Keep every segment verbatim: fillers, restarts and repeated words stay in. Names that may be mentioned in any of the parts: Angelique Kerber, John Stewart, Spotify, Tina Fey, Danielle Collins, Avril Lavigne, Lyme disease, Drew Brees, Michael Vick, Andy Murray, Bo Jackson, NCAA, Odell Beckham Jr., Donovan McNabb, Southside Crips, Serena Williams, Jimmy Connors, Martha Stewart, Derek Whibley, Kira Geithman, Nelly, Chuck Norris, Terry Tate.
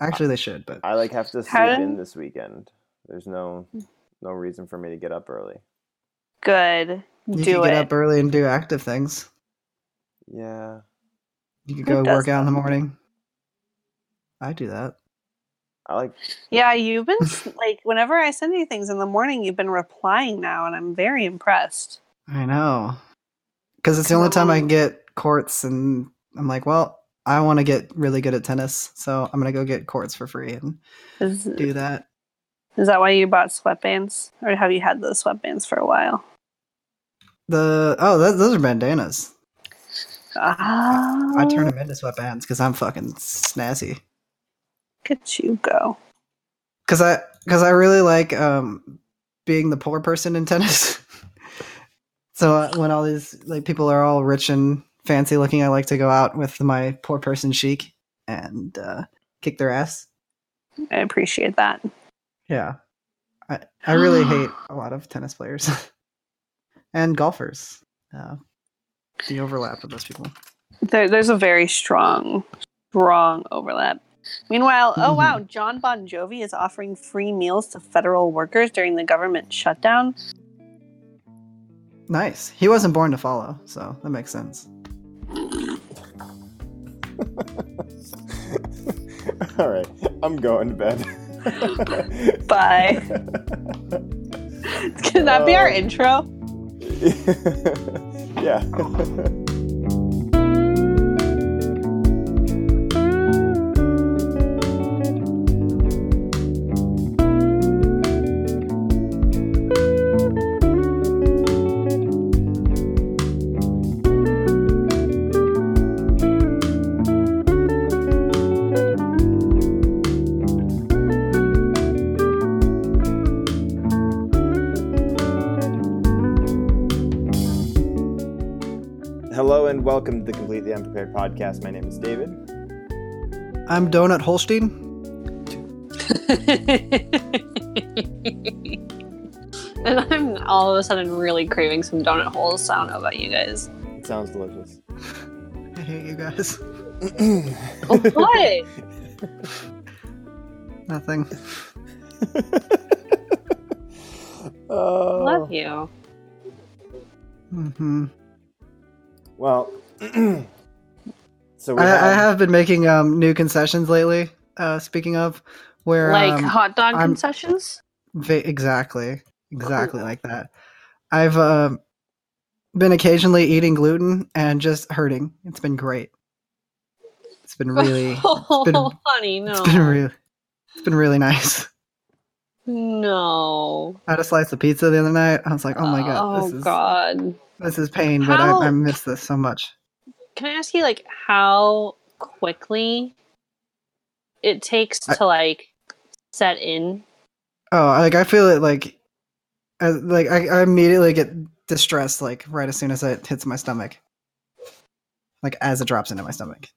Actually, they should. But I like have to sleep How... in this weekend. There's no no reason for me to get up early. Good. You do can it. Get up early and do active things. Yeah. You could go work out in the morning. I do that. I like. Yeah, you've been like whenever I send you things in the morning, you've been replying now, and I'm very impressed. I know, because it's the only time I can get courts, and I'm like, well, I want to get really good at tennis, so I'm gonna go get courts for free and is, do that. Is that why you bought sweatbands, or have you had those sweatbands for a while? The oh, that, those are bandanas. Uh, I turn them into sweatbands because I'm fucking snazzy. Could you go? Because I, because I really like um, being the poor person in tennis. So uh, when all these like people are all rich and fancy looking, I like to go out with my poor person chic and uh, kick their ass. I appreciate that. Yeah, I I really hate a lot of tennis players and golfers. Uh, the overlap of those people. There, there's a very strong, strong overlap. Meanwhile, oh wow, John Bon Jovi is offering free meals to federal workers during the government shutdown. Nice. He wasn't born to follow, so that makes sense. All right, I'm going to bed. Bye. Can that be our intro? Yeah. Welcome to the Completely Unprepared Podcast. My name is David. I'm Donut Holstein. And I'm all of a sudden really craving some donut holes. I don't know about you guys. It sounds delicious. I hate you guys. Oh, what? Nothing. Oh. Love you. Mm-hmm. Well, so we I, have... I have been making um, new concessions lately. Uh, speaking of, where like um, hot dog I'm... concessions, Va- exactly, exactly cool. Like that. I've uh, been occasionally eating gluten and just hurting. It's been great. It's been really oh, it's been, honey, no. It's been really, it's been really nice. No, I had a slice of pizza the other night. I was like, oh my god, oh this is... god. This is pain, but how, I, I miss this so much. Can I ask you, like, how quickly it takes to I, like set in? Oh, like I feel it, like, I, like I, I immediately get distressed, like right as soon as it hits my stomach, like as it drops into my stomach,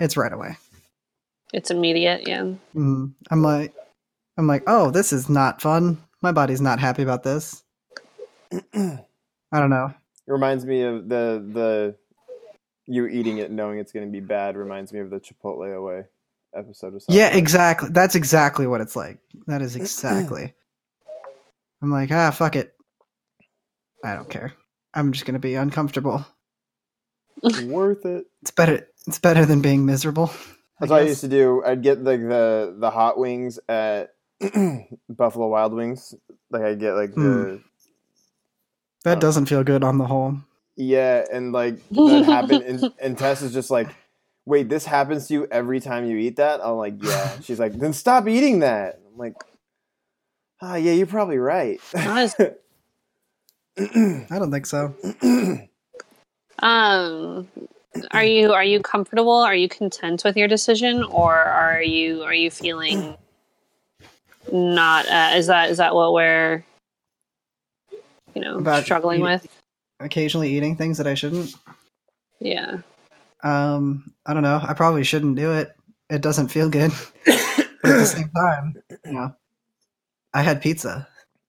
it's right away. It's immediate, yeah. Mm-hmm. I'm like, I'm like, oh, this is not fun. My body's not happy about this. I don't know. It reminds me of the the you eating it knowing it's going to be bad. Reminds me of the Chipotle Away episode or something. Yeah, exactly. That's exactly what it's like. That is exactly. I'm like, ah, fuck it. I don't care. I'm just going to be uncomfortable. Worth it. It's better. It's better than being miserable. That's what I used to do. I'd get like the the hot wings at Buffalo Wild Wings. Like I get like the. Mm. That doesn't feel good on the whole. Yeah, and like that happened, and, and Tess is just like, "Wait, this happens to you every time you eat that?" I'm like, "Yeah." She's like, "Then stop eating that." I'm like, "Ah, oh, yeah, you're probably right." I don't think so. um, are you are you comfortable? Are you content with your decision, or are you are you feeling not? Uh, is that is that what we're you know, about struggling eat, with occasionally eating things that I shouldn't. Yeah. Um, I don't know. I probably shouldn't do it. It doesn't feel good. But at the same time, you know, I had pizza.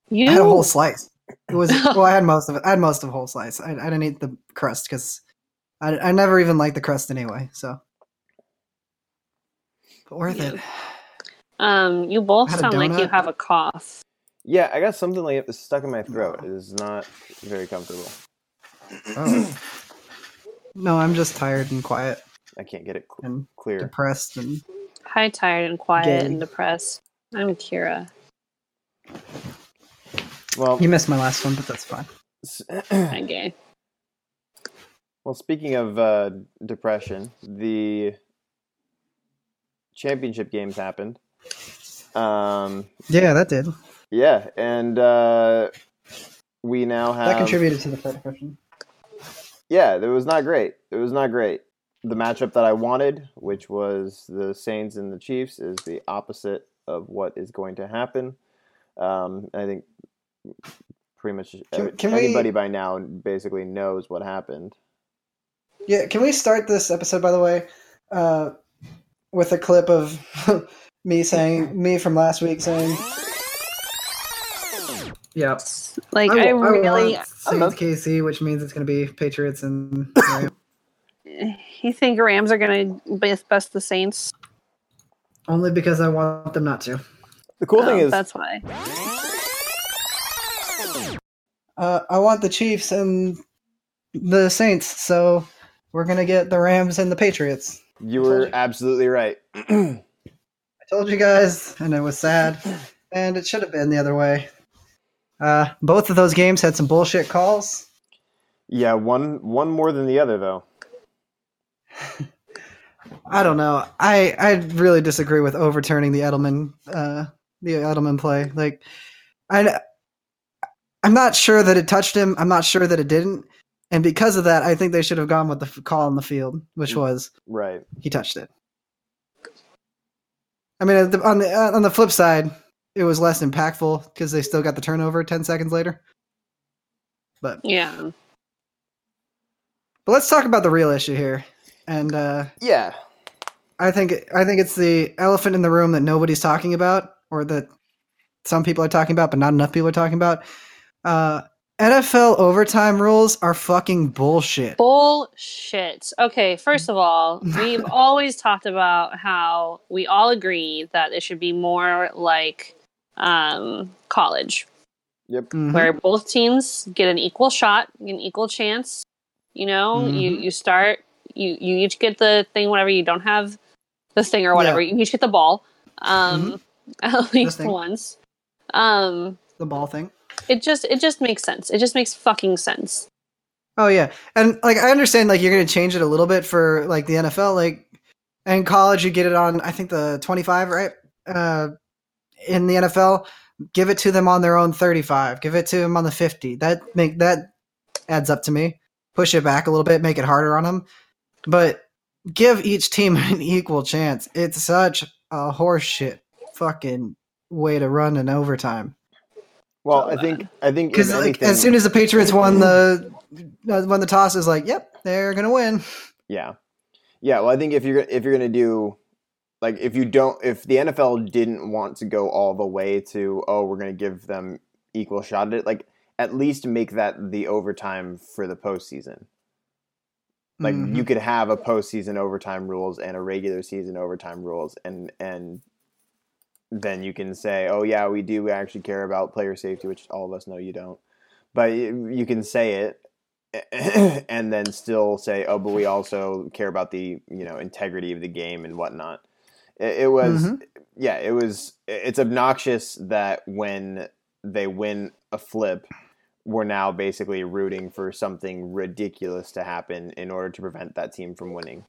You? I had a whole slice. It was well, I had most of it. I had most of a whole slice. I, I didn't eat the crust because I, I never even liked the crust anyway. So worth yeah. it. Um, you both sound like you have a cough. Yeah, I got something like it stuck in my throat. It is not very comfortable. Oh. No, I'm just tired and quiet. I can't get it cl- and clear. Depressed and high, tired and quiet gay. And depressed. I'm Kira. Well, you missed my last one, but that's fine. I'm gay. Well, speaking of uh, depression, the championship games happened. Um, yeah, that did. Yeah, and uh, we now have... That contributed to the third question. Yeah, it was not great. It was not great. The matchup that I wanted, which was the Saints and the Chiefs, is the opposite of what is going to happen. Um, I think pretty much can, can anybody we... by now basically knows what happened. Yeah, can we start this episode, by the way, uh, with a clip of me saying, me from last week saying... Yep. Like I, I really I Saints K C, which means it's going to be Patriots and Rams. You think Rams are going to bust the Saints? Only because I want them not to. The cool oh, thing is that's why. Uh, I want the Chiefs and the Saints, so we're going to get the Rams and the Patriots. You were you. absolutely right. I told you guys, and it was sad, and it should have been the other way. Uh, both of those games had some bullshit calls. Yeah, one one more than the other, though. I don't know. I, I really disagree with overturning the Edelman uh, the Edelman play. Like, I I'm not sure that it touched him. I'm not sure that it didn't. And because of that, I think they should have gone with the f- call on the field, which was right. He touched it. I mean, on the on the, on the flip side. It was less impactful because they still got the turnover ten seconds later. But yeah. But let's talk about the real issue here. And uh, yeah, I think I think it's the elephant in the room that nobody's talking about, or that some people are talking about, but not enough people are talking about. Uh, N F L overtime rules are fucking bullshit. Bullshit. Okay, first of all, we've always talked about how we all agree that it should be more like. Um, college. Yep. Mm-hmm. Where both teams get an equal shot, an equal chance. You know, mm-hmm. you, you start, you, you each get the thing, whatever. You don't have the thing or whatever. Yeah. You each get the ball. Um, mm-hmm. At least once. Um, the ball thing. It just, it just makes sense. It just makes fucking sense. Oh yeah. And like, I understand like you're going to change it a little bit for like the N F L, like in college, you get it on, I think the twenty-five, right? Uh, In the N F L, give it to them on their own thirty-five. Give it to them on the fifty. That make that adds up to me. Push it back a little bit, make it harder on them. But give each team an equal chance. It's such a horseshit fucking way to run an overtime. Well, I think I think because like, anything... as soon as the Patriots won the won the toss, it was like, yep, they're gonna win. Yeah, yeah. Well, I think if you're if you're gonna do. Like if you don't, if the N F L didn't want to go all the way to, oh, we're going to give them equal shot at it, like at least make that the overtime for the postseason. Like mm-hmm. you could have a postseason overtime rules and a regular season overtime rules, and and then you can say, oh yeah, we do actually care about player safety, which all of us know you don't, but you can say it. And then still say, oh, but we also care about the you know integrity of the game and whatnot. It was, mm-hmm. yeah, it was, it's obnoxious that when they win a flip, we're now basically rooting for something ridiculous to happen in order to prevent that team from winning.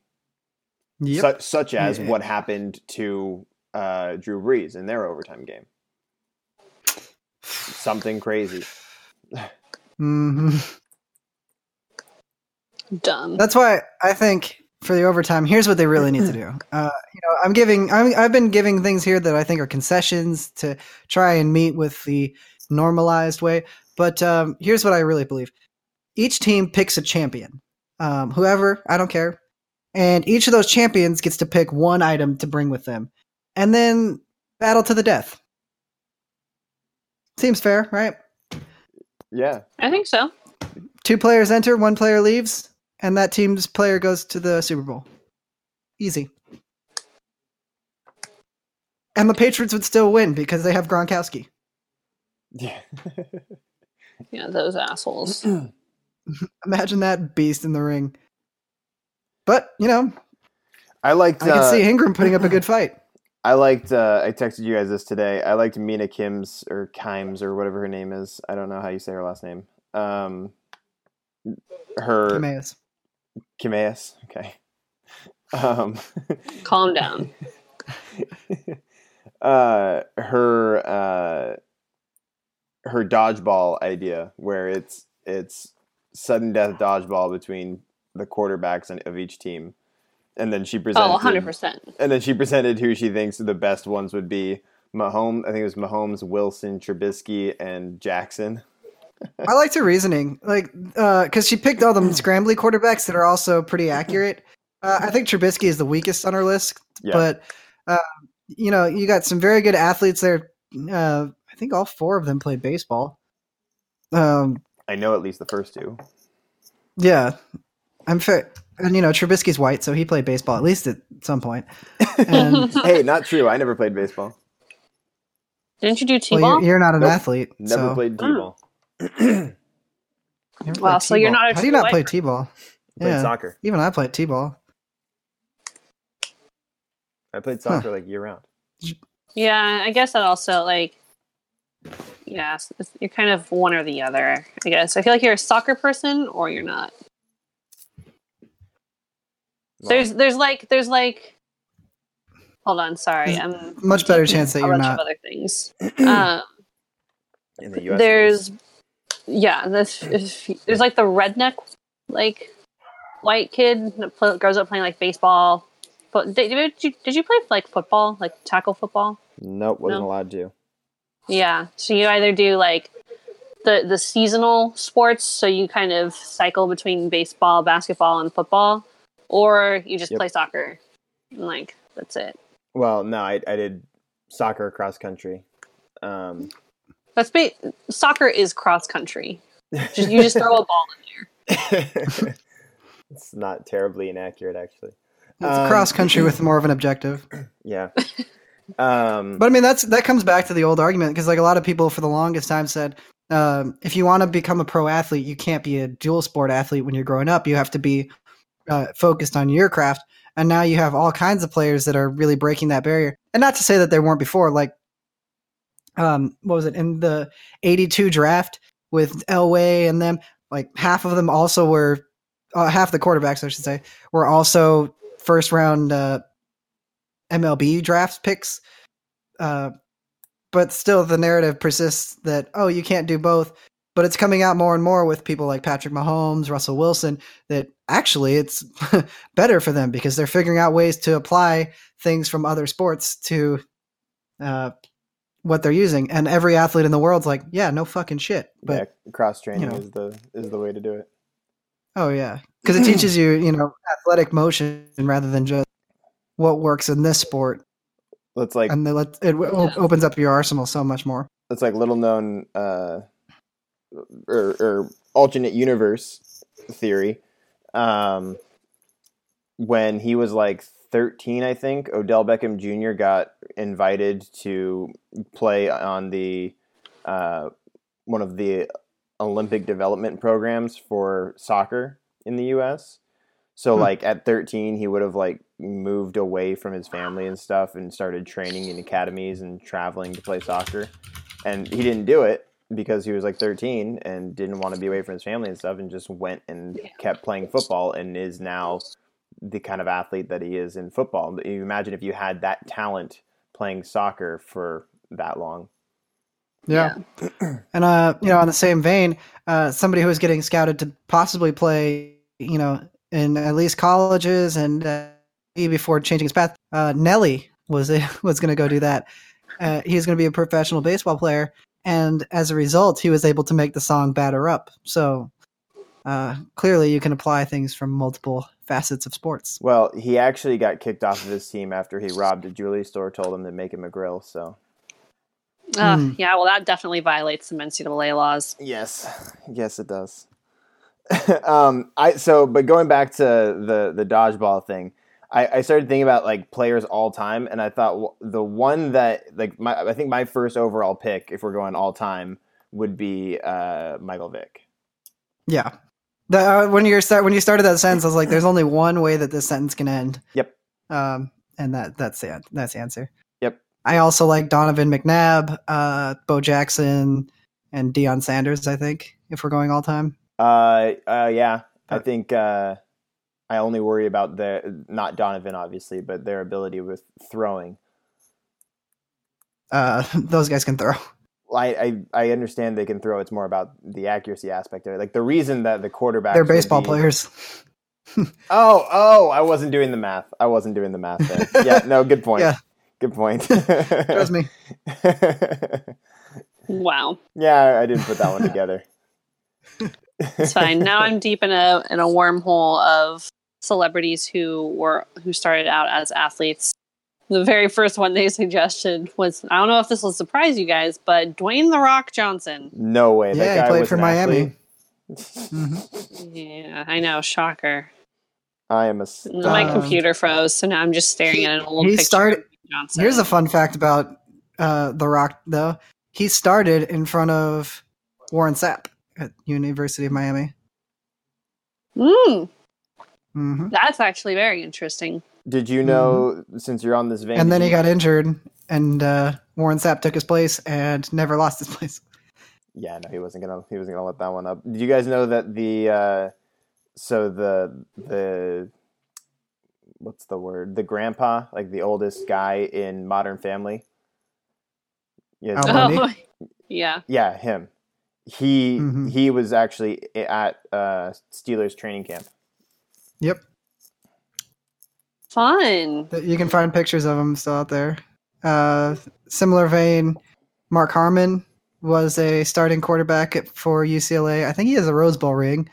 Yep. Such, such as yeah. what happened to uh, Drew Brees in their overtime game. Something crazy. Mm-hmm. Dumb. That's why I think... For the overtime, here's what they really need to do. Uh, you know, I'm giving, I'm, I've been giving things here that I think are concessions to try and meet with the normalized way. But um, here's what I really believe: each team picks a champion, um, whoever, I don't care, and each of those champions gets to pick one item to bring with them, and then battle to the death. Seems fair, right? Yeah, I think so. Two players enter, one player leaves. And that team's player goes to the Super Bowl. Easy. And the Patriots would still win because they have Gronkowski. Yeah. Yeah, those assholes. Imagine that beast in the ring. But, you know, I liked. I uh, could see Ingram putting up a good fight. I liked. Uh, I texted you guys this today. I liked Mina Kimes or Kimes or whatever her name is. I don't know how you say her last name. Um, her Kimeas. Kimeas. Okay. Um, Calm down. uh, her uh, her dodgeball idea, where it's it's sudden death dodgeball between the quarterbacks of each team. And then she presented. Oh, one hundred percent. Who, and then she presented who she thinks the best ones would be. Mahomes, I think it was Mahomes, Wilson, Trubisky, and Jackson. I liked her reasoning, like because uh, she picked all the scrambly quarterbacks that are also pretty accurate. Uh, I think Trubisky is the weakest on her list, yeah. but uh, you know, you got some very good athletes there. Uh, I think all four of them played baseball. Um, I know at least the first two. Yeah, I'm fair. And, you know, Trubisky's white, so he played baseball, at least at some point. And, hey, not true. I never played baseball. Didn't you do T-ball? Well, you're, you're not an nope. athlete. Never so. played T-ball. Never wow, played so T-ball. You're not a How do you not play T-ball? I played yeah. soccer. Even I played T-ball. I played soccer, huh. like, year-round. Yeah, I guess that also, like, yeah, you're kind of one or the other, I guess. I feel like you're a soccer person or you're not. Well, there's, there's like, there's like, hold on, sorry. I'm much better chance that you're not. A bunch of other things. Um, in the U S There's, yeah, this is, there's like the redneck, like white kid that play, grows up playing like baseball. But did you, did you play like football, like tackle football? Nope, wasn't no? allowed to. Yeah, so you either do like the the seasonal sports, so you kind of cycle between baseball, basketball, and football. Or you just yep. play soccer, and like that's it. Well, no, I I did soccer cross country. Um, that's be soccer is cross country. Just, you just throw a ball in there. It's not terribly inaccurate, actually. It's um, cross country with more of an objective. Yeah. Um, but I mean, that's that comes back to the old argument because like a lot of people for the longest time said, um, if you want to become a pro athlete, you can't be a dual sport athlete when you're growing up. You have to be Uh, focused on your craft, and now you have all kinds of players that are really breaking that barrier. And not to say that they weren't before, like um, what was it in the eighty-two draft with Elway and them? Like half of them also were, uh, half the quarterbacks, I should say, were also first round uh, M L B draft picks. Uh, but still, the narrative persists that oh, you can't do both. But it's coming out more and more with people like Patrick Mahomes, Russell Wilson, that actually it's better for them because they're figuring out ways to apply things from other sports to uh, what they're using. And every athlete in the world's like, yeah, no fucking shit. But yeah, cross training you know, is the is the way to do it. Oh yeah, because it teaches you, you know, athletic motion rather than just what works in this sport. It's like, and it, it opens up your arsenal so much more. It's like little known. Uh, Or, or alternate universe theory. Um, when he was like thirteen, I think, Odell Beckham Junior got invited to play on the uh, one of the Olympic development programs for soccer in the U S So hmm. like at thirteen, he would have like moved away from his family and stuff and started training in academies and traveling to play soccer. And he didn't do it. Because he was like thirteen and didn't want to be away from his family and stuff and just went and yeah. kept playing football and is now the kind of athlete that he is in football. You imagine if you had that talent playing soccer for that long. Yeah. yeah. And, uh, you know, on the same vein, uh, somebody who was getting scouted to possibly play, you know, in at least colleges and uh, before changing his path, uh, Nelly was, was going to go do that. Uh, he was going to be a professional baseball player. And as a result, he was able to make the song Batter Up. So uh, clearly you can apply things from multiple facets of sports. Well, he actually got kicked off of his team after he robbed a jewelry store, told him to make him a grill. So, uh, mm. Yeah, well, that definitely violates some N C double A laws. Yes. Yes, it does. um, I so, but going back to the, the dodgeball thing, I, I started thinking about like players all time, and I thought the one that like my I think my first overall pick, if we're going all time, would be uh, Michael Vick. Yeah, the, uh, when you start when you started that sentence, I was like, "There's only one way that this sentence can end." Yep. Um, and that that's the that's the answer. Yep. I also like Donovan McNabb, uh, Bo Jackson, and Deion Sanders. I think if we're going all time. Uh, uh, yeah, I think. Uh, I only worry about their, not Donovan, obviously, but their ability with throwing. Uh, those guys can throw. I, I, I understand they can throw. It's more about the accuracy aspect of it. Like the reason that the quarterback. They're baseball be, players. oh, oh, I wasn't doing the math. I wasn't doing the math there. Yeah, no, good point. Yeah. Good point. Trust me. Wow. Yeah, I didn't put that one together. It's fine. Now I'm deep in a in a wormhole of celebrities who were who started out as athletes. The very first one they suggested was, I don't know if this will surprise you guys, but Dwayne "The Rock" Johnson. No way. That yeah, guy he played was for Miami. Mm-hmm. Yeah, I know. Shocker. I am a. St- My um, computer froze, so now I'm just staring he, at an old he picture. Started, of Johnson. Here's a fun fact about uh, The Rock, though. He started in front of Warren Sapp at University of Miami. Mm. Mm-hmm. That's actually very interesting. Did you know, mm-hmm. since you're on this vein... And then he got injured, and uh, Warren Sapp took his place and never lost his place. Yeah, no, he wasn't gonna. He wasn't gonna let that one up. Did you guys know that the... Uh, so the... the what's the word? The grandpa, like the oldest guy in Modern Family. Yeah, oh, yeah. Yeah, him. He mm-hmm. he was actually at uh, Steelers training camp. Yep. Fun. You can find pictures of him still out there. Uh, similar vein, Mark Harmon was a starting quarterback at, for U C L A. I think he has a Rose Bowl ring.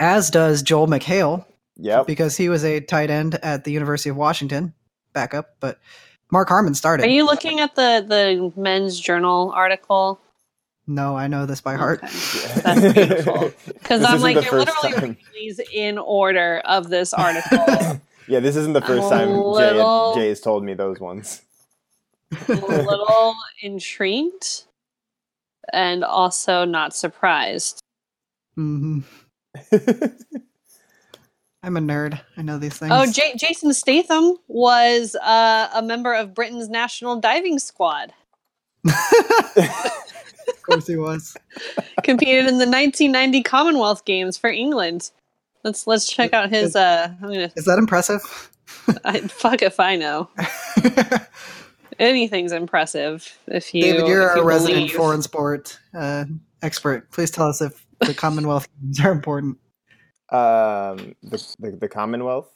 As does Joel McHale. Yep. Because he was a tight end at the University of Washington. Backup, but Mark Harmon started. Are you looking at the, the Men's Journal article? No, I know this by heart. Okay. That's beautiful. Because I'm like, you're literally time. Reading these in order of this article. Yeah, this isn't the first a time little, Jay, Jay has told me those ones. A little intrigued and also not surprised. Mm-hmm. I'm a nerd. I know these things. Oh, J- Jason Statham was uh, a member of Britain's national diving squad. Of course he was. Competed in the nineteen ninety Commonwealth Games for England. Let's let's check out his. Uh, I'm gonna, is that impressive? I, fuck if I know. Anything's impressive. If you, David, you're if you a believe. Resident foreign sport uh, expert. Please tell us if the Commonwealth Games are important. Um, the the, the Commonwealth.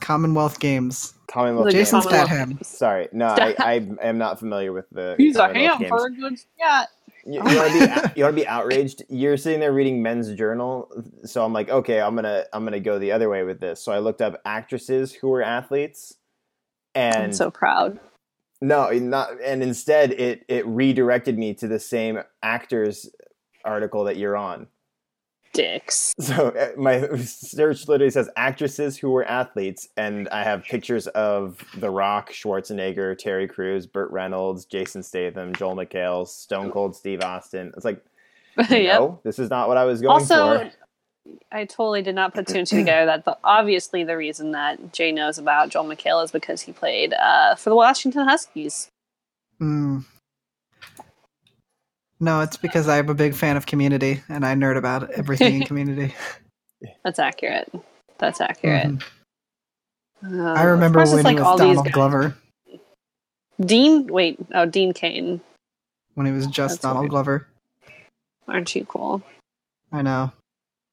Commonwealth Games. Commonwealth Games. Jason Statham. Sorry, no, I, I am not familiar with the. He's a ham for a good scat. You, you want to be you want to be outraged. You're sitting there reading Men's Journal, so I'm like, okay, I'm gonna I'm gonna go the other way with this. So I looked up actresses who were athletes, and I'm so proud. No, not and instead it it redirected me to the same actors article that you're on. Dicks. So my search literally says actresses who were athletes, and I have pictures of The Rock, Schwarzenegger, Terry Crews, Burt Reynolds, Jason Statham, Joel McHale, Stone Cold Steve Austin. It's like, no, yep. This is not what I was going also, for. Also, I totally did not put two and two together that the, obviously the reason that Jay knows about Joel McHale is because he played uh, for the Washington Huskies. Mm. No, it's because I'm a big fan of Community, and I nerd about everything in Community. That's accurate. That's accurate. Mm-hmm. Uh, I remember when he like was Donald Glover. Dean, wait, oh, Dean Cain. When he was just That's Donald weird. Glover. Aren't you cool? I know.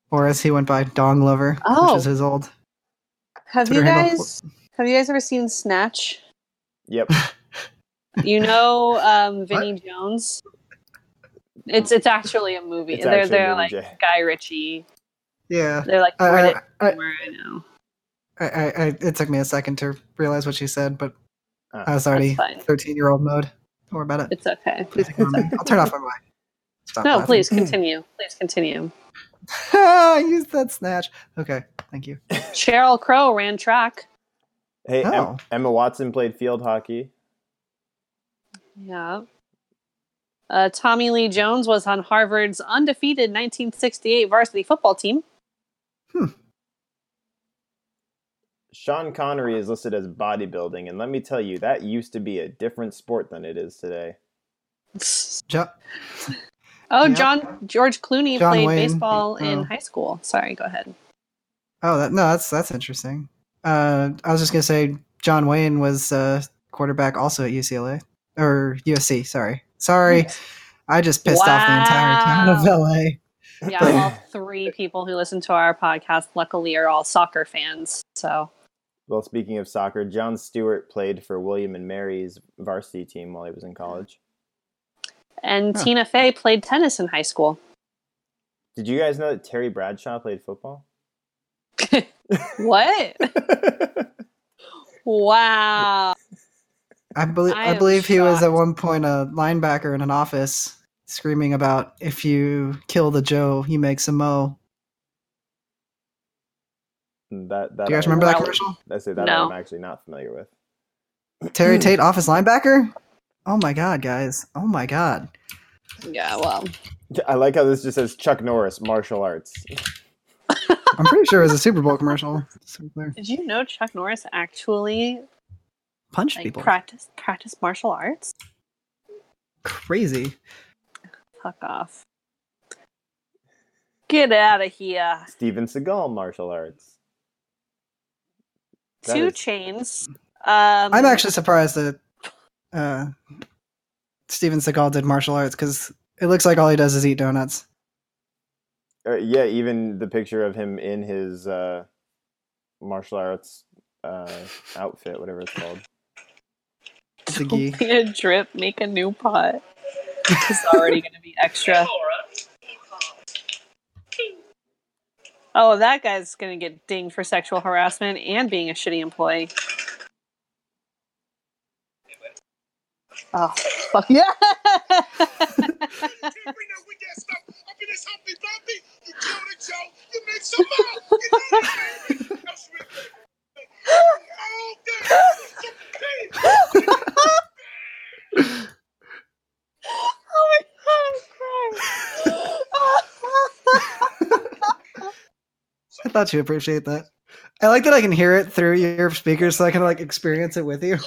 Or as he went by, Don Glover, oh. which is his old. Have Twitter you guys? Handle. Have you guys ever seen Snatch? Yep. You know, um, Vinnie what? Jones. It's it's actually a movie. It's they're they're like Jay. Guy Ritchie. Yeah, they're like I, I, humor, I, I know. I, I, I it took me a second to realize what she said, but uh, I was already thirteen-year-old mode. Don't worry about it. It's okay. Please, it's okay. I'll turn off my mic. Stop no, laughing. Please continue. Please continue. I used that snatch. Okay, thank you. Cheryl Crow ran track. Hey, oh. Emma, Emma Watson played field hockey. Yeah. Uh, Tommy Lee Jones was on Harvard's undefeated nineteen sixty-eight varsity football team. Hmm. Sean Connery is listed as bodybuilding, and let me tell you, that used to be a different sport than it is today. Jo- oh, yeah. John George Clooney John played Wayne. baseball oh. in high school. Sorry, go ahead. Oh, that, no, that's that's interesting. Uh, I was just gonna say John Wayne was uh, quarterback also at U C L A or U S C. Sorry, sorry, yes. I just pissed wow. off the entire town of L A. Yeah, all three people who listen to our podcast luckily are all soccer fans. So, well, speaking of soccer, John Stewart played for William and Mary's varsity team while he was in college. And huh. Tina Fey played tennis in high school. Did you guys know that Terry Bradshaw played football? What? Wow. I, be- I, I believe shocked. He was at one point a linebacker in an office screaming about, if you kill the Joe, he makes a mo. That, that Do you guys I, remember that commercial? I say that no. I'm actually not familiar with. Terry Tate, office linebacker? Oh my god, guys. Oh my god. Yeah, well. I like how this just says Chuck Norris, martial arts. I'm pretty sure it was a Super Bowl commercial. Did you know Chuck Norris actually punched like, people? Practice, practice martial arts? Crazy. Fuck off. Get out of here. Steven Seagal, martial arts. That Two is... Chains. Um, I'm actually surprised that uh, Steven Seagal did martial arts because it looks like all he does is eat donuts. Uh, yeah, even the picture of him in his uh, martial arts uh, outfit, whatever it's called. Don't be a drip, make a new pot. It's already going to be extra. Oh, that guy's going to get dinged for sexual harassment and being a shitty employee. Oh, fuck yeah! Oh my god, I'm crying. I thought you appreciate that. I like that I can hear it through your speakers, so I can like experience it with you.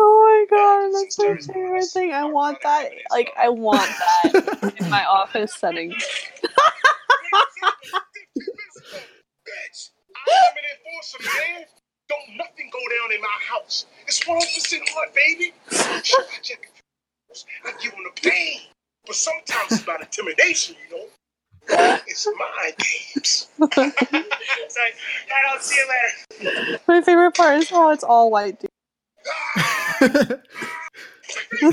Oh my god, that's my favorite thing. I want that. Like, I want that in my office setting. I'm an enforcer, man. Don't nothing go down in my house. It's one hundred percent hard, baby. I give them the pain, but sometimes it's about intimidation, you know. It's my games. It's like, I don't see it later. My favorite part is how it's all white dude.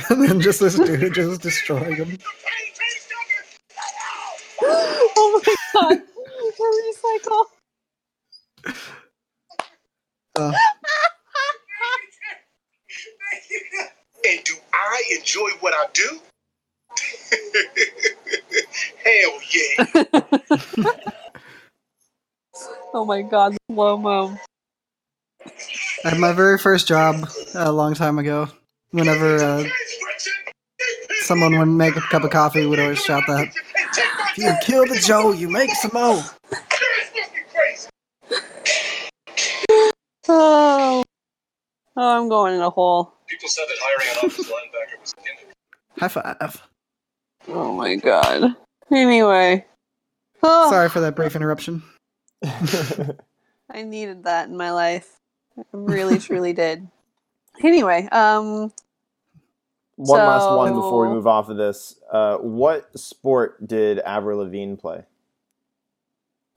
And then just this dude just destroying him. Oh my god. Recycle. Uh. And do I enjoy what I do? Hell yeah. Oh my god, Lomo. At my very first job a long time ago, whenever uh, someone would make a cup of coffee, would always shout that. If you kill the Joe, you make some more. Oh. Oh, I'm going in a hole. People said that hiring an office linebacker was an high five. Oh my god. Anyway. Oh. Sorry for that brief interruption. I needed that in my life. I really, truly did. Anyway, um... One so... last one before we move off of this. Uh, what sport did Avril Lavigne play?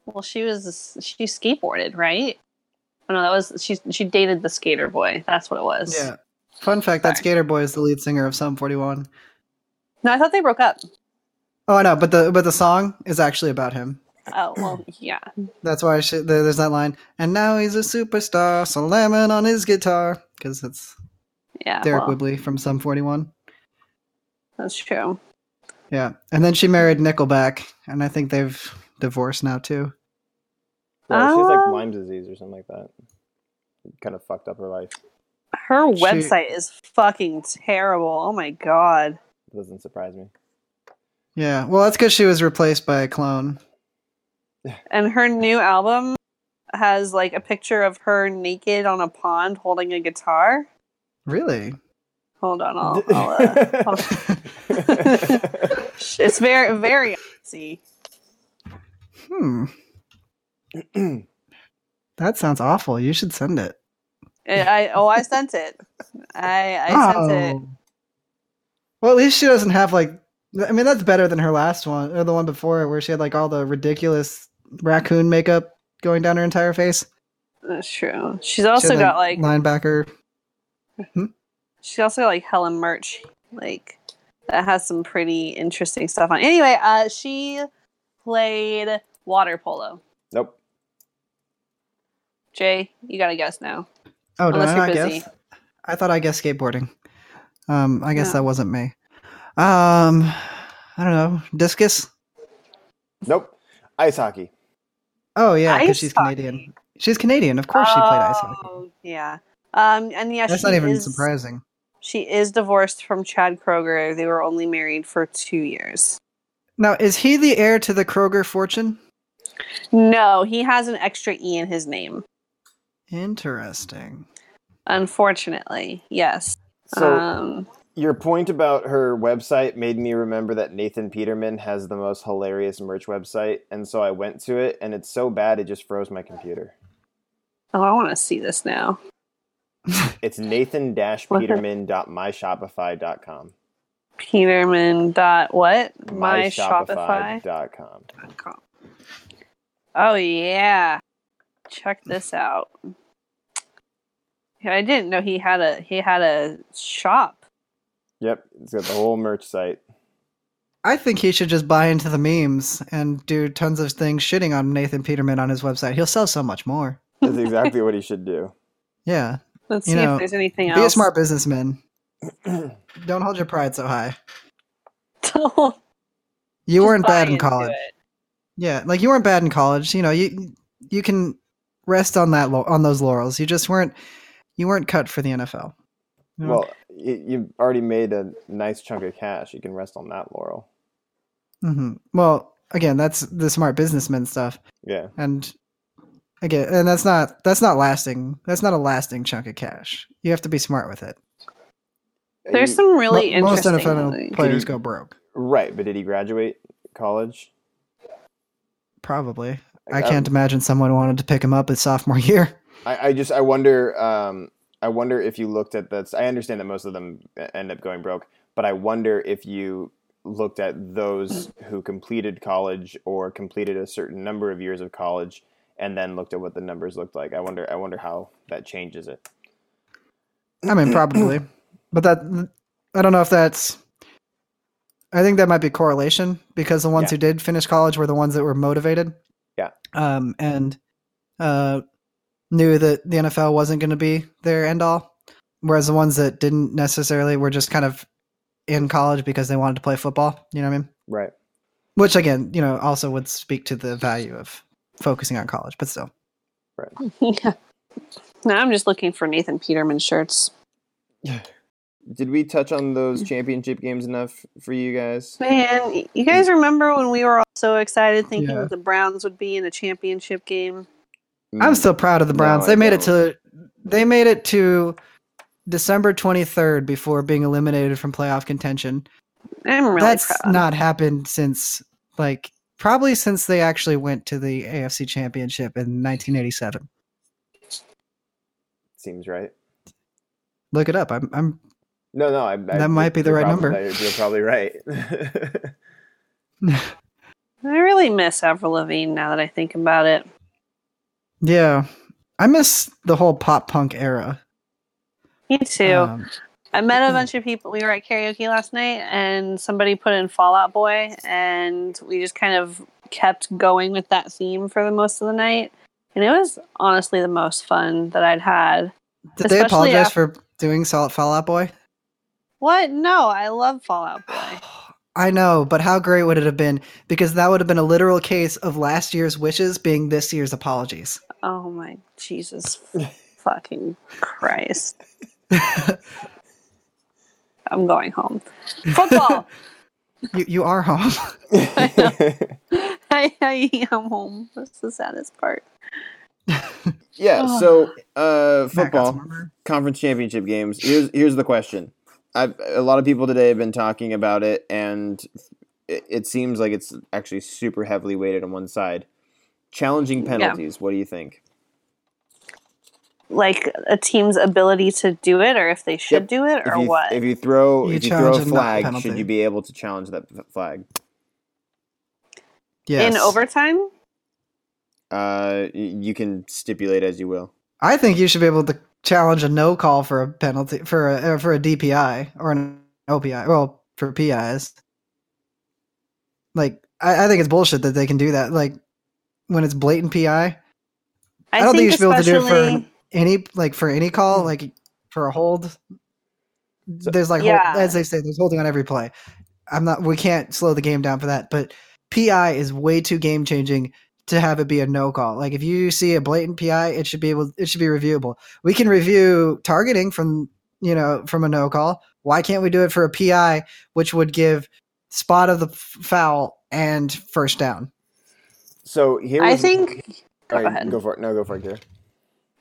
Well, she was... She skateboarded, right? Oh, no, that was... She, she dated the skater boy. That's what it was. Yeah. Fun fact, Sorry. that skater boy is the lead singer of Sum forty-one. No, I thought they broke up. Oh, I know, but the but the song is actually about him. Oh, well, yeah. That's why I should, there's that line, and now he's a superstar, slamming on his guitar, because it's yeah, Derek well, Whibley from Sum forty-one. That's true. Yeah. And then she married Nickelback, and I think they've divorced now too. Yeah, she has like Lyme disease or something like that. It kind of fucked up her life. Her website she, is fucking terrible. Oh my god. It doesn't surprise me. Yeah, well, that's because she was replaced by a clone. And her new album has like a picture of her naked on a pond holding a guitar. Really? Hold on, I'll. I'll, uh, I'll... It's very, very see. Hmm. That sounds awful. You should send it. I, I oh, I sent it. I I oh. sent it. Well, at least she doesn't have like. I mean, that's better than her last one or the one before, where she had like all the ridiculous raccoon makeup going down her entire face. That's true. She's also she had, got like, like linebacker. Hmm? She's also got like hella merch, like that has some pretty interesting stuff on. Anyway, uh, she played water polo. Nope. Jay, you gotta guess now. Oh, did I not guess? I thought I guessed skateboarding. Um, I guess yeah. that wasn't me. Um, I don't know. Discus? Nope. Ice hockey. Oh, yeah, because she's hockey. Canadian. She's Canadian. Of course oh, she played ice hockey. Oh, yeah. Um, and yeah, That's she not even is, surprising. She is divorced from Chad Kroeger. They were only married for two years. Now, is he the heir to the Kroeger fortune? No, he has an extra E in his name. Interesting. Unfortunately, yes. So... Um, Your point about her website made me remember that Nathan Peterman has the most hilarious merch website, and so I went to it, and it's so bad it just froze my computer. Oh, I want to see this now. It's nathan dash peterman dot my shopify dot com. Peterman dot what? my shopify dot com. Oh, yeah. Check this out. I didn't know he had a he had a shop. Yep, it's got the whole merch site. I think he should just buy into the memes and do tons of things shitting on Nathan Peterman on his website. He'll sell so much more. That's exactly what he should do. Yeah. Let's you see know, if there's anything else. Be a smart businessman. Don't hold your pride so high. Don't. You weren't bad in college. It. Yeah, like you weren't bad in college. You know, you you can rest on that lo- on those laurels. You just weren't you weren't cut for the N F L. Well, you've already made a nice chunk of cash. You can rest on that laurel. Mm-hmm. Well, again, that's the smart businessman stuff. Yeah. And again, and that's not that's not lasting. That's not a lasting chunk of cash. You have to be smart with it. There's you, some really mo- interesting. Most N F L players he, go broke. Right, but did he graduate college? Probably. Like, I can't I'm, imagine someone wanted to pick him up his sophomore year. I, I just I wonder. Um, I wonder if you looked at that. I understand that most of them end up going broke, but I wonder if you looked at those who completed college or completed a certain number of years of college and then looked at what the numbers looked like. I wonder I wonder how that changes it. I mean, probably. But that I don't know if that's I think that might be correlation because the ones yeah. who did finish college were the ones that were motivated. Yeah. Um and uh knew that the N F L wasn't going to be their end all, whereas the ones that didn't necessarily were just kind of in college because they wanted to play football. You know what I mean? Right. Which again, you know, also would speak to the value of focusing on college, but still. Right. Yeah. Now I'm just looking for Nathan Peterman shirts. Did we touch on those championship games enough for you guys? Man, you guys remember when we were all so excited thinking yeah. that the Browns would be in a championship game? I'm still proud of the Browns. No, they made it to they made it to December twenty-third before being eliminated from playoff contention. I'm really That's proud. That's not happened since like probably since they actually went to the A F C Championship in nineteen eighty-seven. Seems right. Look it up. I'm I'm No, no, I, I That might be the right probably, number. You're probably right. I really miss Avril Lavigne now that I think about it. Yeah, I miss the whole pop punk era. Me too. Um, I met a bunch of people. We were at karaoke last night, and somebody put in Fall Out Boy, and we just kind of kept going with that theme for the most of the night. And it was honestly the most fun that I'd had. Did Especially they apologize after- for doing Fall Out Boy? What? No, I love Fall Out Boy. I know, but how great would it have been? Because that would have been a literal case of last year's wishes being this year's apologies. Oh my Jesus fucking Christ. I'm going home. Football! You you are home. I know. I, I am home. That's the saddest part. Yeah, oh. so uh, football, conference championship games. Here's here's the question. I've, a lot of people today have been talking about it, and it, it seems like it's actually super heavily weighted on one side. Challenging penalties, yeah. What do you think? Like a team's ability to do it, or if they should yep. do it, or if you, what? If you throw, you if you throw a flag, should you be able to challenge that flag? Yes. In overtime? Uh, you can stipulate as you will. I think you should be able to challenge a no call for a penalty for a for a D P I or an O P I. Well, for P Is, like I, I think it's bullshit that they can do that. Like when it's blatant P I, I, I don't think you should be able to do it for any like for any call, like for a hold. There's like yeah. hold, as they say, there's holding on every play. I'm not. We can't slow the game down for that. But P I is way too game changing to have it be a no call. Like if you see a blatant P I, it should be able, it should be reviewable. We can review targeting from, you know, from a no call. Why can't we do it for a P I, which would give spot of the foul and first down? So here I was, think, all right, go ahead. Go for it. No, go for it. Here.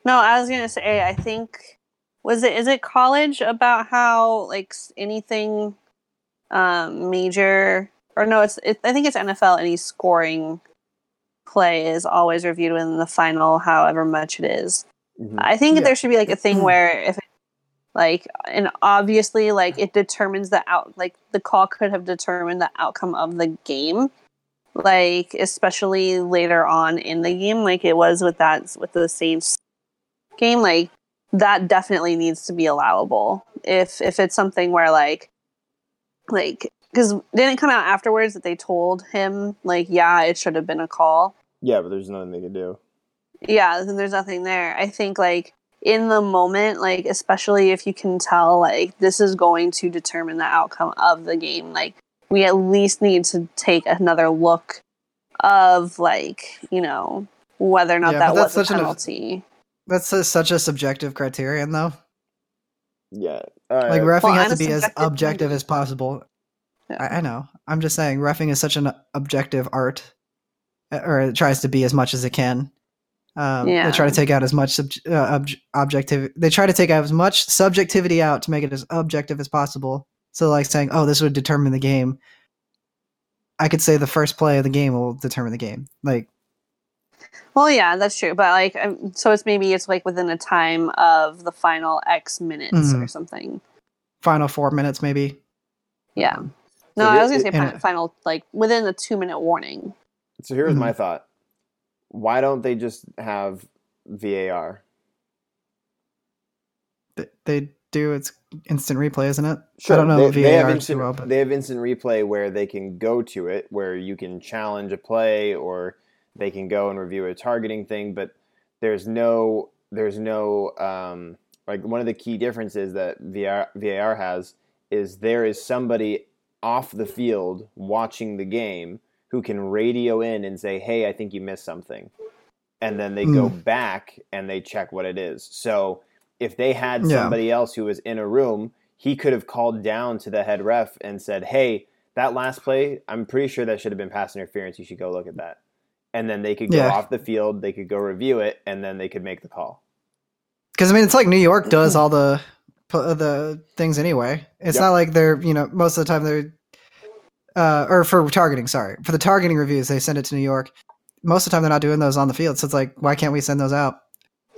No, I was going to say, I think, was it, is it college about how like anything um, major or no, it's, it, I think it's N F L, any scoring play is always reviewed in the final however much it is. Mm-hmm. I think yeah. there should be like a thing where if it, like and obviously like it determines the out like the call could have determined the outcome of the game, like especially later on in the game like it was with that with the Saints game, like that definitely needs to be allowable if if it's something where like like because didn't it come out afterwards that they told him like yeah it should have been a call. Yeah, but there's nothing they could do. Yeah, then there's nothing there. I think like in the moment, like especially if you can tell like this is going to determine the outcome of the game, like we at least need to take another look of like, you know, whether or not yeah, that was a penalty. An, that's a, such a subjective criterion though. Yeah. Right. Like reffing well, has I'm to be as objective as possible. Yeah. I, I know. I'm just saying reffing is such an objective art, or it tries to be as much as it can. Um, yeah. They try to take out as much sub- uh, ob- objective. They try to take out as much subjectivity out to make it as objective as possible. So like saying, oh, this would determine the game. I could say the first play of the game will determine the game. Like, well, yeah, that's true. But like, I'm, so it's maybe it's like within a time of the final X minutes mm-hmm. or something. Final four minutes, maybe. Yeah. Um, No, so I was going to say it, final, like, within the two-minute warning. So here's mm-hmm. my thought. Why don't they just have V A R? They, they do. It's instant replay, isn't it? Sure. I don't know they, V A R they have instant, too well. But... They have instant replay where they can go to it, where you can challenge a play, or they can go and review a targeting thing, but there's no, there's no, um, like, one of the key differences that V A R, V A R has is there is somebody off the field watching the game who can radio in and say, hey, I think you missed something. And then they mm. go back and they check what it is. So if they had yeah. somebody else who was in a room, he could have called down to the head ref and said, hey, that last play, I'm pretty sure that should have been pass interference. You should go look at that. And then they could go yeah. off the field. They could go review it and then they could make the call. Cause I mean, it's like New York does all the, the things anyway. It's yep. not like they're, you know, most of the time they're uh or for targeting, sorry. For the targeting reviews, they send it to New York. Most of the time they're not doing those on the field. So it's like, why can't we send those out?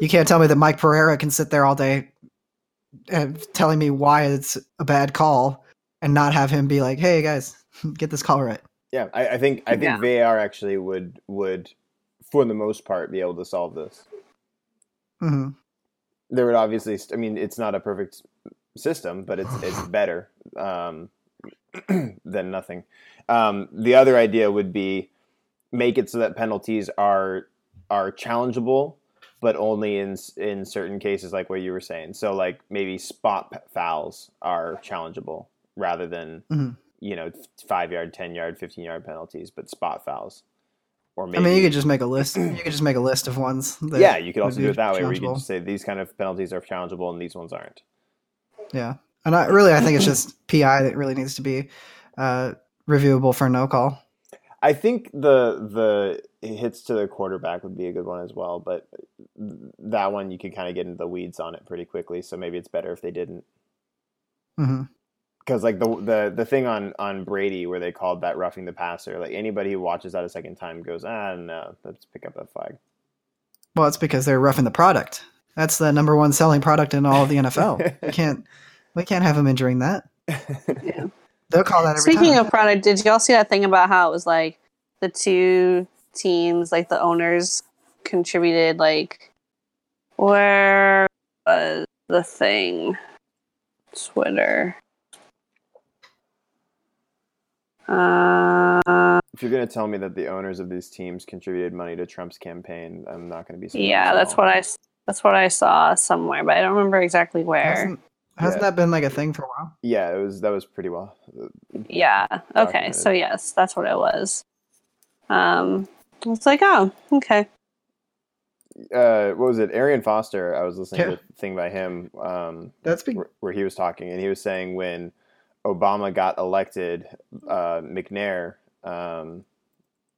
You can't tell me that Mike Pereira can sit there all day and telling me why it's a bad call and not have him be like, hey guys, get this call right. Yeah, I, I think I think yeah. V A R actually would would for the most part be able to solve this. Mm-hmm. There would obviously, I mean, it's not a perfect system, but it's it's better um, than nothing. Um, the other idea would be make it so that penalties are are challengeable, but only in in certain cases, like what you were saying. So, like maybe spot fouls are challengeable rather than mm-hmm. you know, five-yard, ten-yard, fifteen-yard penalties, but spot fouls. Or maybe, I mean, you could just make a list. You could just make a list of ones. That yeah, you could also do it that way, where you could just say these kind of penalties are challengeable and these ones aren't. Yeah, and I, really, I think it's just P I that really needs to be uh, reviewable for no call. I think the the hits to the quarterback would be a good one as well, but that one you could kind of get into the weeds on it pretty quickly. So maybe it's better if they didn't. Mm-hmm. Because like the, the the thing on, on Brady where they called that roughing the passer, like anybody who watches that a second time goes, ah, no, let's pick up that flag. Well, it's because they're roughing the product. That's the number one selling product in all of the N F L. we can't we can't have them injuring that. Yeah. They'll call that every Speaking time. Of product, did y'all see that thing about how it was like the two teams, like the owners contributed, like, where was the thing? Twitter. Uh, if you're going to tell me that the owners of these teams contributed money to Trump's campaign, I'm not going to be. Yeah, that's what I that's what I saw somewhere, but I don't remember exactly where. Hasn't, hasn't yeah. that been like a thing for a while? Yeah, it was. That was pretty well. Yeah. Documented. Okay. So yes, that's what it was. Um, it's like, oh, okay. Uh, what was it? Arian Foster. I was listening yeah. to a thing by him. Um, that's big. Where, where he was talking, and he was saying when Obama got elected, uh, McNair, um,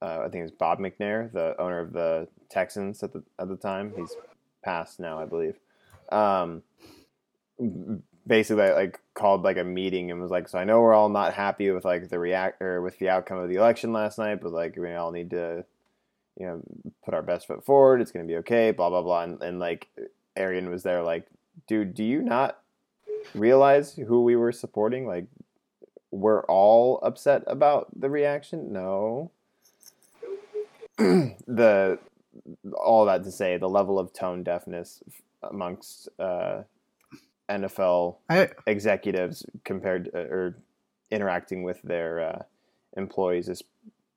uh, I think it's Bob McNair, the owner of the Texans at the at the time. He's passed now, I believe. Um, basically, like called like a meeting and was like, "So I know we're all not happy with like the react or with the outcome of the election last night, but like we all need to, you know, put our best foot forward. It's gonna be okay." Blah blah blah, and, and like Arian was there, like, "Dude, do you not realize who we were supporting? Like, we're all upset about the reaction." No. the all that to say, the level of tone deafness amongst uh, N F L I, executives compared uh, or interacting with their uh, employees is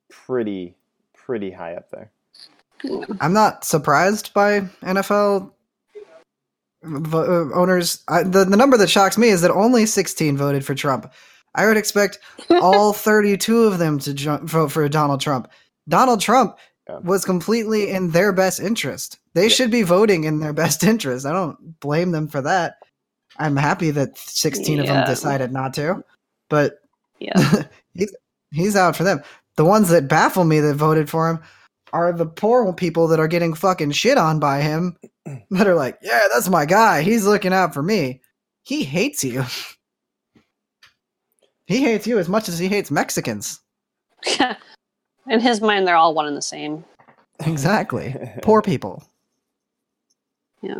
pretty pretty high up there. I'm not surprised by N F L owners. I, the, the number that shocks me is that only sixteen voted for Trump. I would expect all thirty-two of them to ju- vote for Donald Trump. Donald Trump yeah. was completely in their best interest. They yeah. should be voting in their best interest. I don't blame them for that. I'm happy that sixteen yeah. of them decided not to, but yeah. he's, he's out for them. The ones that baffle me that voted for him are the poor people that are getting fucking shit on by him that are like, yeah, that's my guy. He's looking out for me. He hates you. He hates you as much as he hates Mexicans. In his mind, they're all one and the same. Exactly. Poor people. Yeah.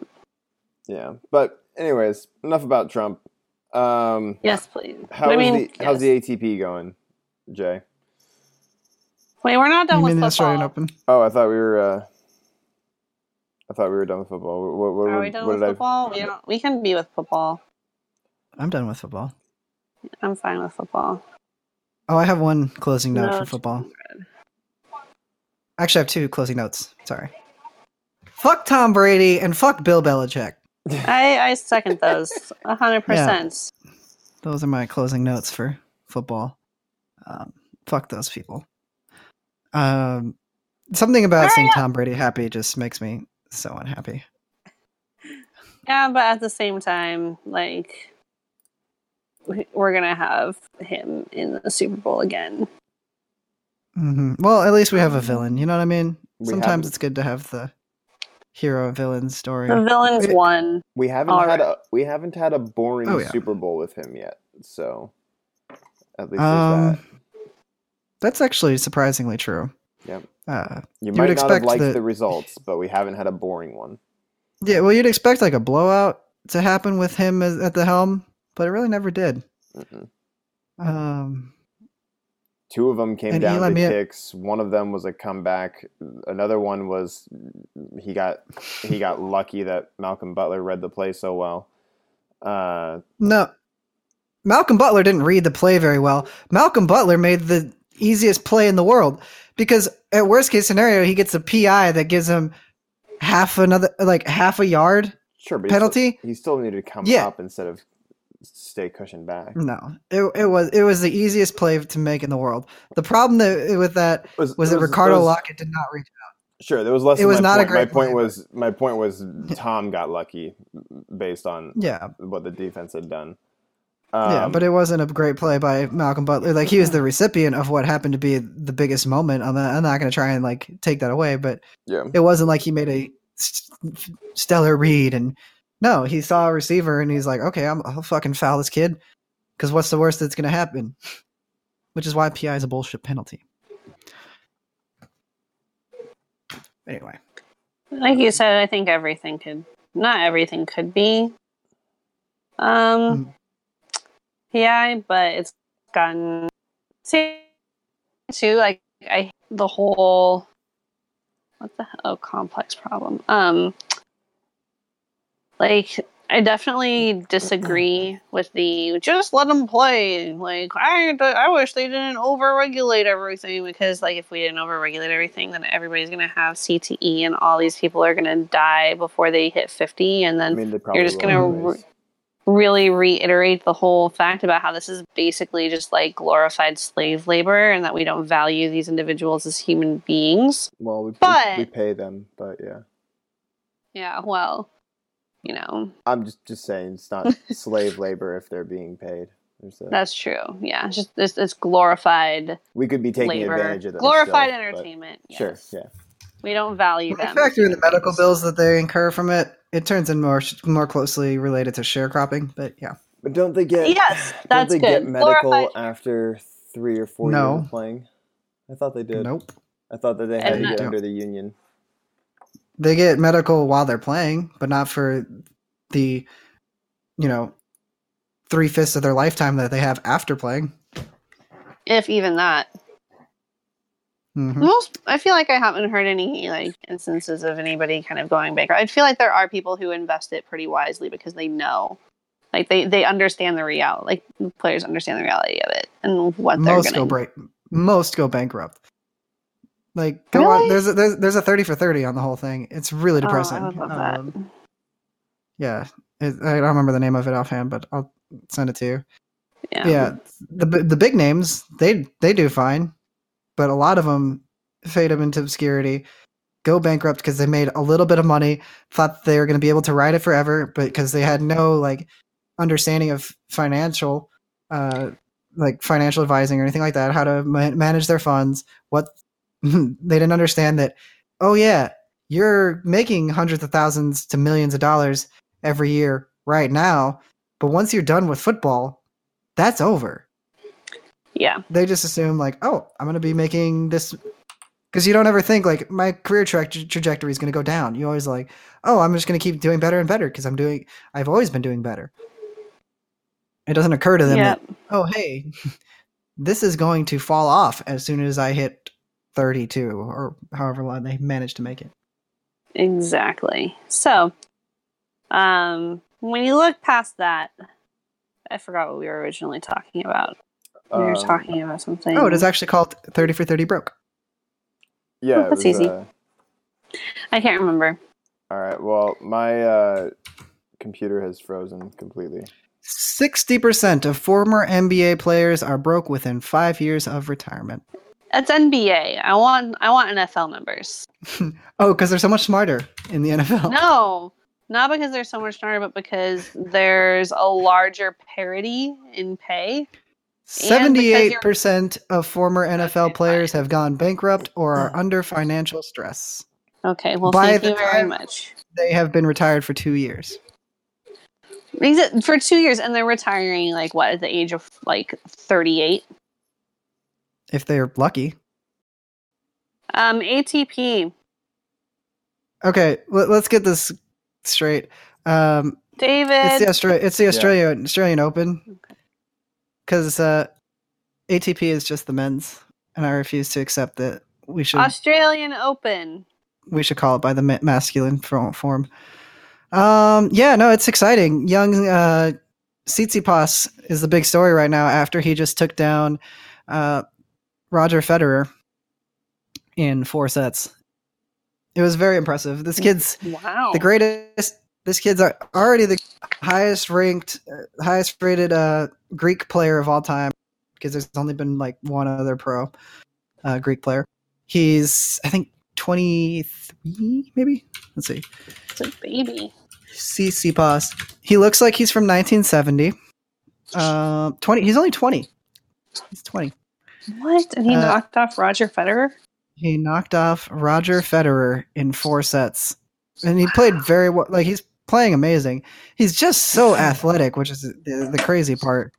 Yeah. But anyways, enough about Trump. Um, yes, please. How I mean, the, yes. How's the A T P going, Jay? Wait, we're not done you with mean football. Australian Open? Oh, I thought we were. Uh, I thought we were done with football. What, what, Are we done with football? I... We, don't, we can be with football. I'm done with football. I'm fine with football. Oh, I have one closing note no, for football. Actually, I have two closing notes. Sorry. Fuck Tom Brady and fuck Bill Belichick. I, I second those one hundred percent. Yeah. Those are my closing notes for football. Um, fuck those people. Um, something about seeing Tom Brady happy just makes me so unhappy. Yeah, but at the same time, like, we're gonna have him in the Super Bowl again. Mm-hmm. Well, at least we have a villain. You know what I mean? We Sometimes haven't. It's good to have the hero villain story. The villain's it, won. We haven't All had right. a we haven't had a boring oh, yeah. Super Bowl with him yet. So at least um, there's that. That's actually surprisingly true. Yep. Uh, you might not have liked the, the results, but we haven't had a boring one. Yeah, well, you'd expect like a blowout to happen with him as, at the helm, but it really never did. Mm-hmm. Um, Two of them came down to kicks. Up. One of them was a comeback. Another one was he got he got lucky that Malcolm Butler read the play so well. Uh, no, Malcolm Butler didn't read the play very well. Malcolm Butler made the easiest play in the world, because at worst case scenario he gets a P I that gives him half another like half a yard sure, but penalty. He still, he still needed to come yeah. up instead of stay cushioned back. No, it it was it was the easiest play to make in the world. The problem that, with that it was, was it that was, Ricardo it was, Lockett did not reach out. Sure, there was less. It was not point. a great. My point play. was my point was Tom got lucky based on yeah. what the defense had done. Um, yeah, but it wasn't a great play by Malcolm Butler. Like, he was the recipient of what happened to be the biggest moment. I'm not, I'm not going to try and like take that away, but yeah. it wasn't like he made a st- stellar read. And no, he saw a receiver and he's like, okay, I'm, I'll fucking foul this kid because what's the worst that's going to happen? Which is why P I is a bullshit penalty. Anyway, like you said, I think everything could not everything could be. Um. Mm. Yeah, but it's gotten see too. Like I hate the whole what the hell oh, complex problem. Um, like I definitely disagree with the just let them play. Like I, I wish they didn't overregulate everything because like if we didn't overregulate everything, then everybody's gonna have C T E and all these people are gonna die before they hit fifty, and then I mean, you're just gonna. really reiterate the whole fact about how this is basically just like glorified slave labor and that we don't value these individuals as human beings. Well, we, but, we, we pay them, but yeah. Yeah, well, you know. I'm just, just saying it's not slave labor if they're being paid. A, that's true. Yeah, it's, just, it's, it's glorified We could be taking labor. advantage of them. Glorified still, entertainment. Yes. Sure, yeah. We don't value when them. We factor in the medical bills that they incur from it. It turns in more more closely related to sharecropping, but yeah. But don't they get yes, that's don't they good. get medical Glorified. after three or four no. years of playing? I thought they did. Nope. I thought that they had and to get under the union. They get medical while they're playing, but not for the, you know, three fifths of their lifetime that they have after playing. If even that. Mm-hmm. Most, I feel like I haven't heard any like instances of anybody kind of going bankrupt. I feel like there are people who invest it pretty wisely because they know, like they, they understand the reality, like the players understand the reality of it and what they're most gonna... go break. Most go bankrupt. Like go really? on, there's a, there's there's a thirty for thirty on the whole thing. It's really depressing. Oh, I love that. Um, yeah, it, I don't remember the name of it offhand, but I'll send it to you. Yeah, yeah. The the big names they they do fine. But a lot of them fade them into obscurity, go bankrupt because they made a little bit of money, thought they were going to be able to ride it forever, but because they had no like understanding of financial, uh, like financial advising or anything like that, how to ma- manage their funds. What they didn't understand that, oh yeah, you're making hundreds of thousands to millions of dollars every year right now, but once you're done with football, that's over. Yeah. They just assume like, oh, I'm going to be making this because you don't ever think like my career tra- trajectory is going to go down. You always like, oh, I'm just going to keep doing better and better because I'm doing I've always been doing better. It doesn't occur to them yeah. that, oh, hey, this is going to fall off as soon as I hit thirty-two or however long they managed to make it. Exactly. So um, when you look past that, I forgot what we were originally talking about. We were um, talking about something. Oh, it is actually called thirty for thirty Broke. Yeah. Oh, that's it was, easy. Uh, I can't remember. All right. Well, my uh, computer has frozen completely. sixty percent of former N B A players are broke within five years of retirement. That's N B A. I want I want N F L numbers. Oh, because they're so much smarter in the N F L. No. Not because they're so much smarter, but because there's a larger parity in pay. seventy-eight percent of former N F L players have gone bankrupt or are under financial stress. Okay, well, thank you very much. They have been retired for two years. For two years, and they're retiring, like, what, at the age of, like, thirty-eight? If they're lucky. Um, A T P. Okay, let's get this straight. Um, David! It's the, Austra- it's the Australia- yeah. Australian Open. Okay. Because uh, A T P is just the men's, and I refuse to accept that we should... Australian Open. We should call it by the ma- masculine form. Um, yeah, no, it's exciting. Young uh, Tsitsipas is the big story right now after he just took down uh, Roger Federer in four sets. It was very impressive. This kid's wow. the greatest... This kid's already the highest ranked, highest rated uh, Greek player of all time, because there's only been like one other pro uh, Greek player. He's, I think, twenty-three, maybe? Let's see. It's a baby. Tsitsipas. He looks like he's from nineteen seventy. Uh, twenty. He's only twenty. He's twenty. What? And he uh, knocked off Roger Federer? He knocked off Roger Federer in four sets. And he wow. played very well. Like, he's playing amazing. He's just so athletic, which is the, the crazy part.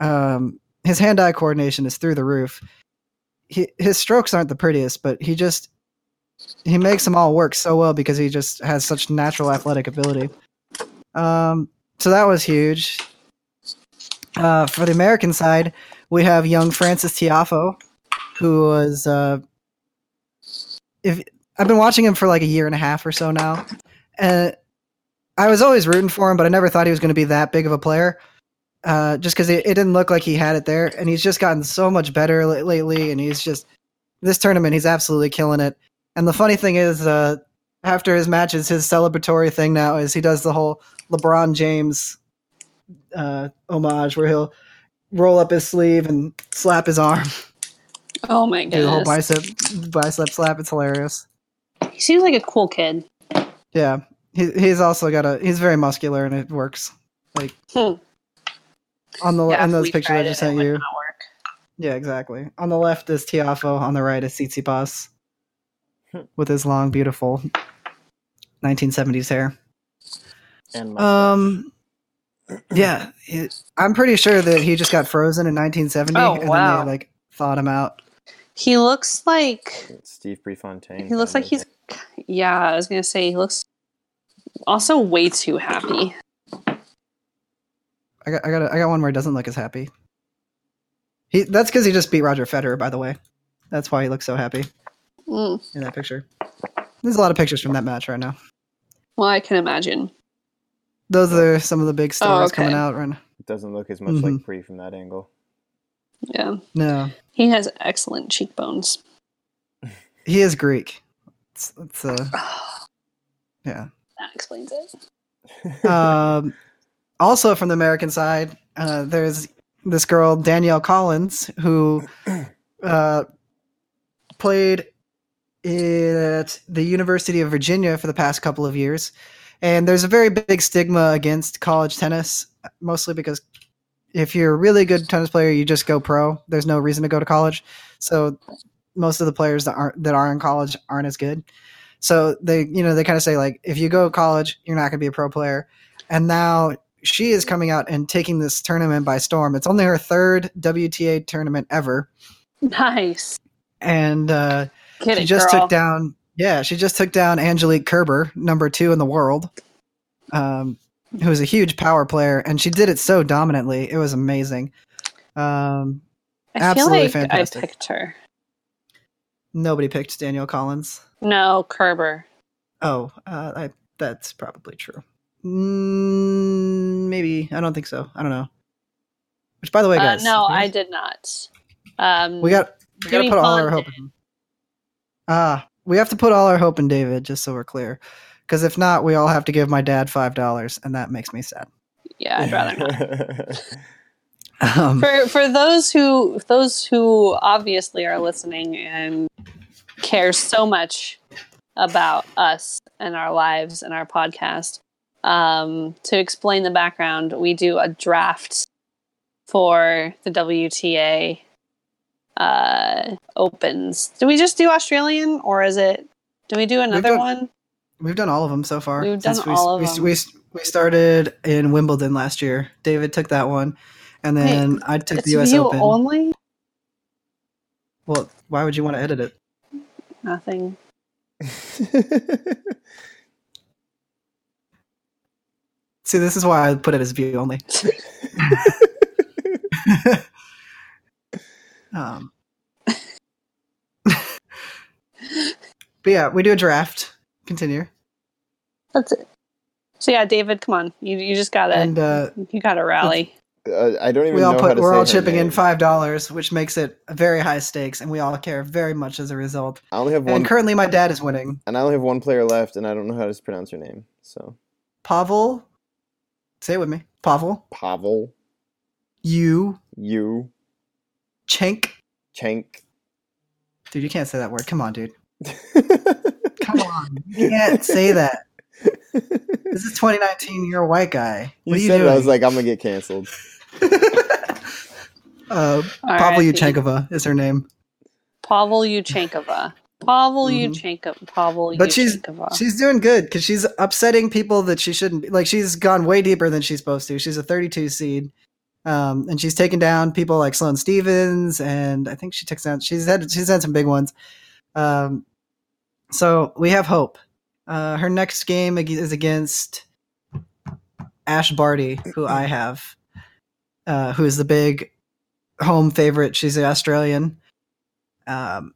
Um, his hand-eye coordination is through the roof. He, his strokes aren't the prettiest, but he just he makes them all work so well because he just has such natural athletic ability. Um, so that was huge. Uh, for the American side, we have young Francis Tiafoe, who was uh, if I've been watching him for like a year and a half or so now, and I was always rooting for him, but I never thought he was going to be that big of a player. Uh, just because it, it didn't look like he had it there, and he's just gotten so much better li- lately. And he's just this tournament, he's absolutely killing it. And the funny thing is, uh, after his matches, his celebratory thing now is he does the whole LeBron James uh, homage, where he'll roll up his sleeve and slap his arm. Oh my goodness! The whole bicep bicep slap. It's hilarious. He seems like a cool kid. Yeah, he, he's also got a. He's very muscular, and it works. Like. Hmm. On the yeah, on those pictures I just sent you. Yeah, exactly. On the left is Tiafoe. On the right is Tsitsipas, with his long, beautiful nineteen seventies hair. And um, yeah, he, I'm pretty sure that he just got frozen in nineteen seventy, oh, and wow. then they like thawed him out. He looks like it's Steve Prefontaine. He looks like he's yeah. I was gonna say he looks also way too happy. I got, I got, a, I got one where he doesn't look as happy. He that's because he just beat Roger Federer, by the way. That's why he looks so happy mm. in that picture. There's a lot of pictures from that match right now. Well, I can imagine. Those are some of the big stories oh, okay. coming out right now. It doesn't look as much mm-hmm. like Pre from that angle. Yeah. No. He has excellent cheekbones. He is Greek. It's, it's uh, yeah. That explains it. Um. Also from the American side, uh, there's this girl, Danielle Collins, who uh, played at the University of Virginia for the past couple of years. And there's a very big stigma against college tennis, mostly because if you're a really good tennis player, you just go pro. There's no reason to go to college. So most of the players that aren't that are in college aren't as good. So they, you know, they kind of say, like, if you go to college, you're not going to be a pro player. And now she is coming out and taking this tournament by storm. It's only her third W T A tournament ever. Nice. And uh, she just girl. took down, yeah, she just took down Angelique Kerber, number two in the world, um, who is a huge power player, and she did it so dominantly. It was amazing. Um, I absolutely feel like fantastic. I picked her. Nobody picked Danielle Collins. No, Kerber. Oh, uh, I, that's probably true. Mm, maybe. I don't think so. I don't know. Which, by the way, guys. Uh, no, I was... did not. Um, we got we got to put all our hope in. Ah, uh, we have to put all our hope in David, just so we're clear. Because if not, we all have to give my dad five dollars, and that makes me sad. Yeah, I'd rather not. um, for for those who those who obviously are listening and care so much about us and our lives and our podcast. Um, to explain the background, we do a draft for the W T A uh, Opens. Do we just do Australian, or is it? Do we do another we've done, one? We've done all of them so far. We've done Since all we, of them. We, we, we started in Wimbledon last year. David took that one, and then Wait, I took the U S view Open. Only? Well, why would you want to edit it? Nothing. See, this is why I put it as view only. um, but yeah, we do a draft. Continue. That's it. So yeah, David, come on, you you just gotta and, uh, you gotta rally. Uh, I don't even. We all know put. How to we're say all chipping name. in five dollars, which makes it very high stakes, and we all care very much as a result. I only have one. And currently, my dad is winning. And I only have one player left, and I don't know how to pronounce her name. So. Pavel. Say it with me. Pavel. Pavel. You. You. Chank. Chank. Dude, you can't say that word. Come on, dude. Come on. You can't say that. This is twenty nineteen. You're a white guy. What you, are you said doing? It. I was like, I'm going to get canceled. uh, Pavel Yuchenkova is her name. Pavel Yuchenkova. Pavel Yuchenkova. Mm-hmm. Pavel Yuchenkova. But she's, she's doing good because she's upsetting people that she shouldn't be. Like, she's gone way deeper than she's supposed to. She's a thirty-two seed. Um, and she's taken down people like Sloane Stephens, and I think she took down. She's had she's had some big ones. Um, so we have hope. Uh, her next game is against Ash Barty, who I have, uh, who is the big home favorite. She's an Australian, um,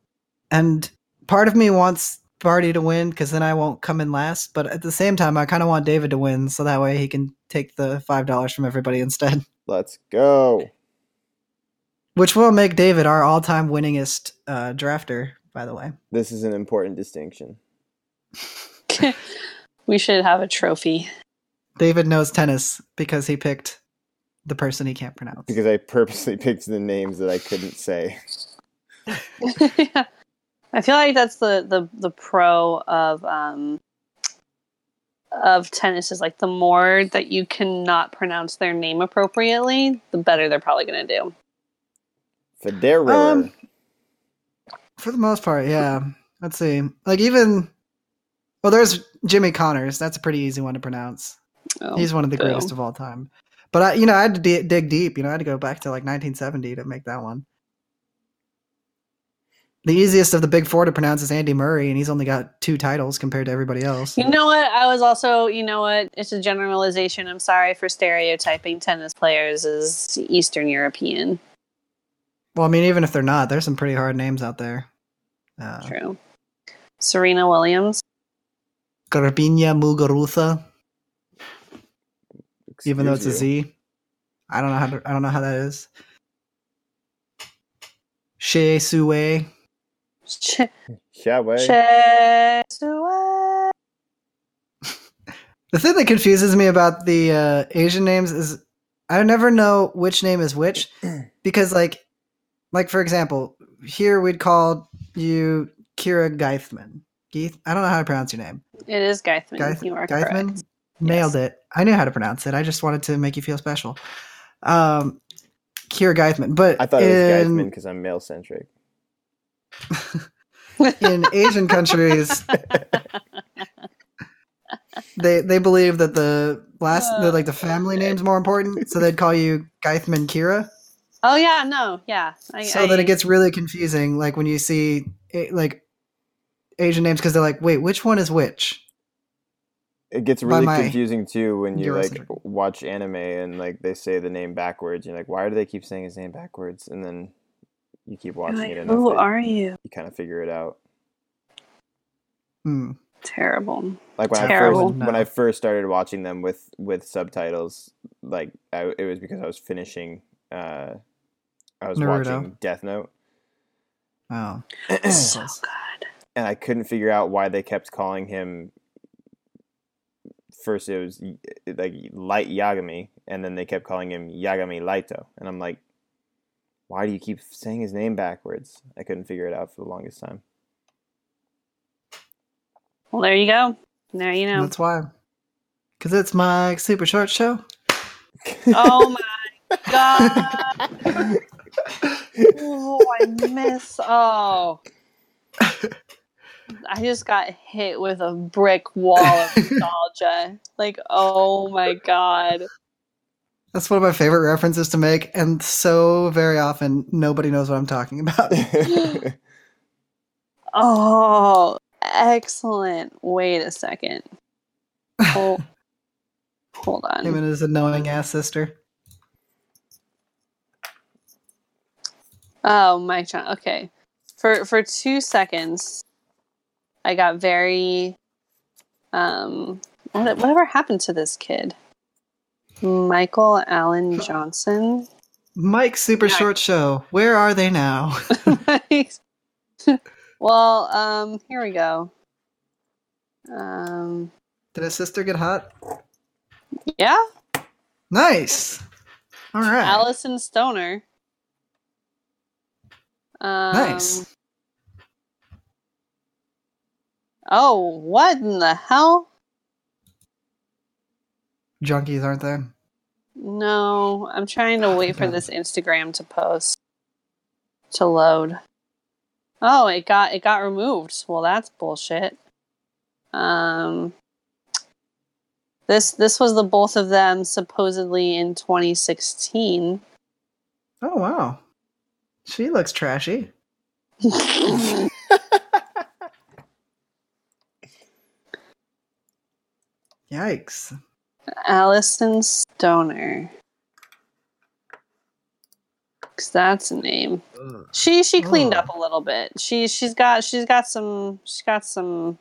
and part of me wants Barty to win because then I won't come in last. But at the same time, I kind of want David to win so that way he can take the five dollars from everybody instead. Let's go. Which will make David our all-time winningest uh, drafter, by the way. This is an important distinction. We should have a trophy. David knows tennis because he picked the person he can't pronounce. Because I purposely picked the names that I couldn't say. Yeah. I feel like that's the, the, the pro of... Um... of tennis is like the more that you cannot pronounce their name appropriately, the better they're probably going to do. Federer. Um, for the most part, yeah. Let's see. Like even, well, there's Jimmy Connors. That's a pretty easy one to pronounce. Oh, he's one of the boom. greatest of all time. But I, you know, I had to d- dig deep. You know, I had to go back to like nineteen seventy to make that one. The easiest of the big four to pronounce is Andy Murray, and he's only got two titles compared to everybody else. You know what? I was also, you know what? It's a generalization. I'm sorry for stereotyping tennis players as Eastern European. Well, I mean, even if they're not, there's some pretty hard names out there. Uh, True. Serena Williams. Garbiñe Muguruza. Excuse even though it's a Z. I don't know how to, I don't know how that is. Shea Sue. Che- che- the thing that confuses me about the uh, Asian names is I never know which name is which because like like for example here we'd call you Kira Geithman. Geith I don't know how to pronounce your name. It is Geithman. Geith- you are Geithman? Correct. Nailed yes. it. I knew how to pronounce it. I just wanted to make you feel special. Um, Kira Geithman. But I thought in... it was Geithman because I'm male centric. In Asian countries, they they believe that the last uh, the, like the family name's more important, so they'd call you Geithman Kira. Oh yeah, no, yeah. I, so I, that it gets really confusing, like when you see like Asian names, because they're like, wait, which one is which? It gets really confusing too when you like watch anime and like they say the name backwards. You're like, why do they keep saying his name backwards? And then you keep watching like, it enough. Who are you? You kind of figure it out. Hmm. Terrible. Like when Terrible. I first, no. when I first started watching them with, with subtitles, like I, it was because I was finishing. Uh, I was Naruto. watching Death Note. Oh, so good. And I couldn't figure out why they kept calling him. First, it was like Light Yagami, and then they kept calling him Yagami Lighto, and I'm like. Why do you keep saying his name backwards? I couldn't figure it out for the longest time. Well, there you go. There you know. That's why. Because it's my super short show. Oh, my God. Oh, I miss. Oh. I just got hit with a brick wall of nostalgia. Like, oh, my God. That's one of my favorite references to make, and so very often nobody knows what I'm talking about. Oh, excellent. Wait a second. Oh, hold on. Him and his annoying ass sister. Oh, Mike John. Okay. For for two seconds, I got very... Um, what, whatever happened to this kid? Michael Allen Johnson. Mike Super yeah. Short Show. Where are they now? Well, um, here we go. Um, Did his sister get hot? Yeah. Nice. All right. Allison Stoner. Um, nice. Oh, what in the hell? Junkies, aren't they? No, I'm trying to oh, wait for this Instagram to post to load. Oh, it got it got removed. Well, that's bullshit. Um, this this was the both of them supposedly in twenty sixteen. Oh wow, she looks trashy. Yikes. Allison Stoner. Cause that's a name. Ugh. She she cleaned Ugh. up a little bit. She she's got she's got some she's got some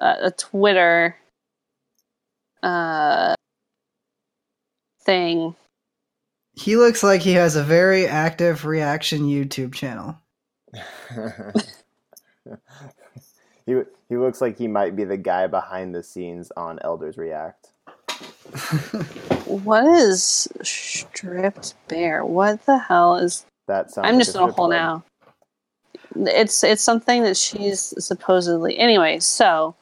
uh, a Twitter uh thing. He looks like he has a very active reaction YouTube channel. He he looks like he might be the guy behind the scenes on Elders React. What is stripped bare? What the hell is that? Sounds I'm like just in a hole now. It's it's something that she's supposedly anyway. So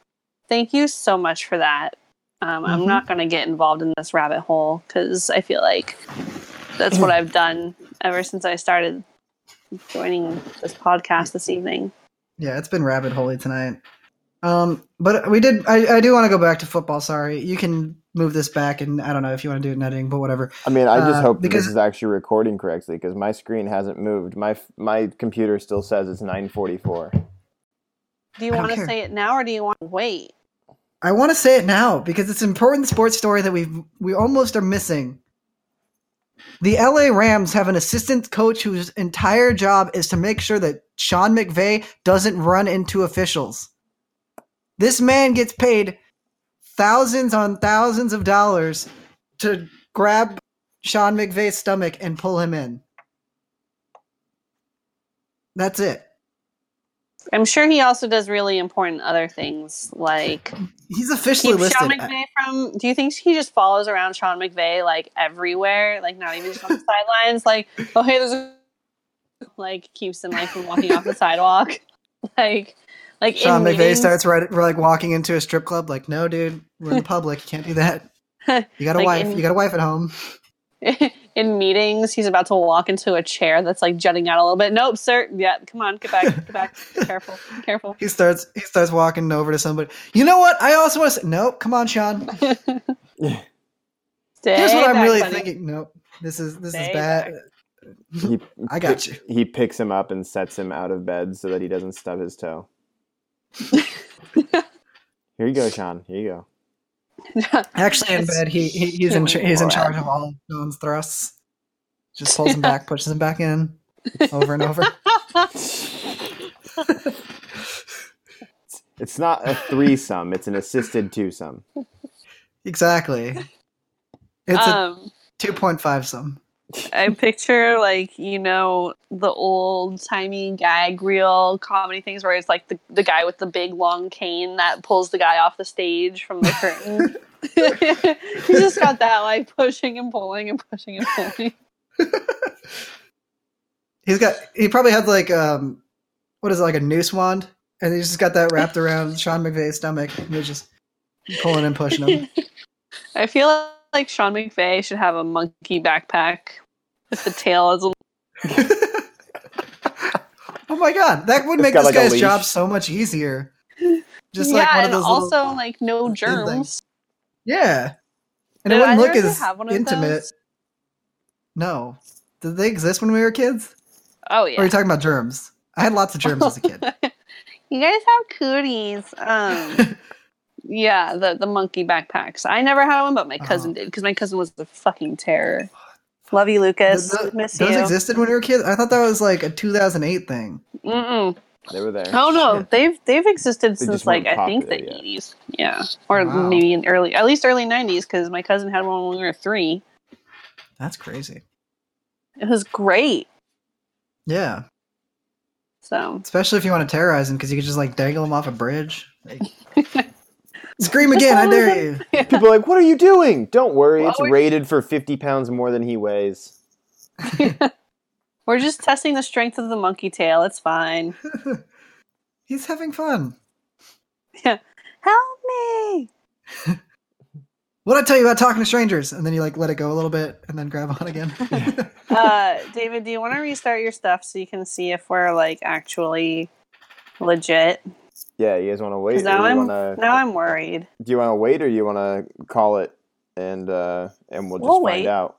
thank you so much for that. Um, mm-hmm. I'm not going to get involved in this rabbit hole because I feel like that's what I've done ever since I started joining this podcast this evening. Yeah, it's been rabbit holy tonight. Um, but we did. I, I do want to go back to football. Sorry, you can move this back, and I don't know if you want to do it in editing, but whatever. I mean, I just uh, hope because this is actually recording correctly because my screen hasn't moved. My my computer still says it's nine forty-four. Do you want to say it now, or do you want to wait? I want to say it now because it's an important sports story that we we almost are missing. The L A Rams have an assistant coach whose entire job is to make sure that Sean McVay doesn't run into officials. This man gets paid thousands on thousands of dollars to grab Sean McVay's stomach and pull him in. That's it. I'm sure he also does really important other things, like he's officially listed. Sean McVay from. Do you think he just follows around Sean McVay like everywhere, like not even just on the sidelines? Like, oh hey, there's a like keeps him like from walking off the sidewalk. Like, like Sean in McVay meetings. Starts right, like walking into a strip club. Like, no, dude, we're in the public. You can't do that. You got a like wife. In, you got a wife at home. In meetings, he's about to walk into a chair that's like jutting out a little bit. Nope, sir. Yeah, come on, get back, get back. Careful, careful. He starts. He starts walking over to somebody. You know what? I also want to say, nope. Come on, Sean. Yeah. Stay Here's what back, I'm really buddy. Thinking. Nope. This is this Stay is bad. Back. He I got you. He picks him up and sets him out of bed so that he doesn't stub his toe. Here you go, Sean. Here you go. Actually, in bed, he, he he's in he's in charge of all of Sean's thrusts. Just pulls him back, pushes him back in, over and over. It's not a threesome; it's an assisted twosome. Exactly. It's um, a two point five sum. I picture, like, you know, the old-timey gag reel comedy things where it's, like, the, the guy with the big, long cane that pulls the guy off the stage from the curtain. You just got that, like, pushing and pulling and pushing and pulling. He's got... He probably had, like, um... what is it, like a noose wand? And he's just got that wrapped around Sean McVay's stomach. And he's just pulling and pushing him. I feel like... like Sean McVay should have a monkey backpack with the tail as a oh my god, that would it's make this like guy's job so much easier. Just yeah, like one and of those also little, like no germs. Things. Yeah, and Did it wouldn't look as intimate. No, did they exist when we were kids? Oh yeah. Or are you talking about germs? I had lots of germs as a kid. You guys have cooties. Um. Yeah, the, the monkey backpacks. I never had one, but my cousin oh. did, because my cousin was the fucking terror. Love you, Lucas. Th- th- Miss those you. Those existed when we were kids? I thought that was like a two thousand eight thing. Mm-mm. They were there. Oh, no. Yeah. They've they've existed they since like, I think, the yet. eighties. Yeah. Or wow. maybe in early, at least early nineties, because my cousin had one when we were three. That's crazy. It was great. Yeah. So. Especially if you want to terrorize them, because you could just like dangle them off a bridge. Like... Scream again, I dare you. Yeah. People are like, what are you doing? Don't worry, well, it's rated for fifty pounds more than he weighs. We're just testing the strength of the monkey tail. It's fine. He's having fun. Yeah. Help me. What'd I tell you about talking to strangers? And then you like let it go a little bit and then grab on again. uh, David, do you want to restart your stuff so you can see if we're like actually legit? Yeah, you guys want to wait? Now, I'm, wanna, now I'm worried. Do you want to wait or do you want to call it and uh, and we'll just we'll find wait. out?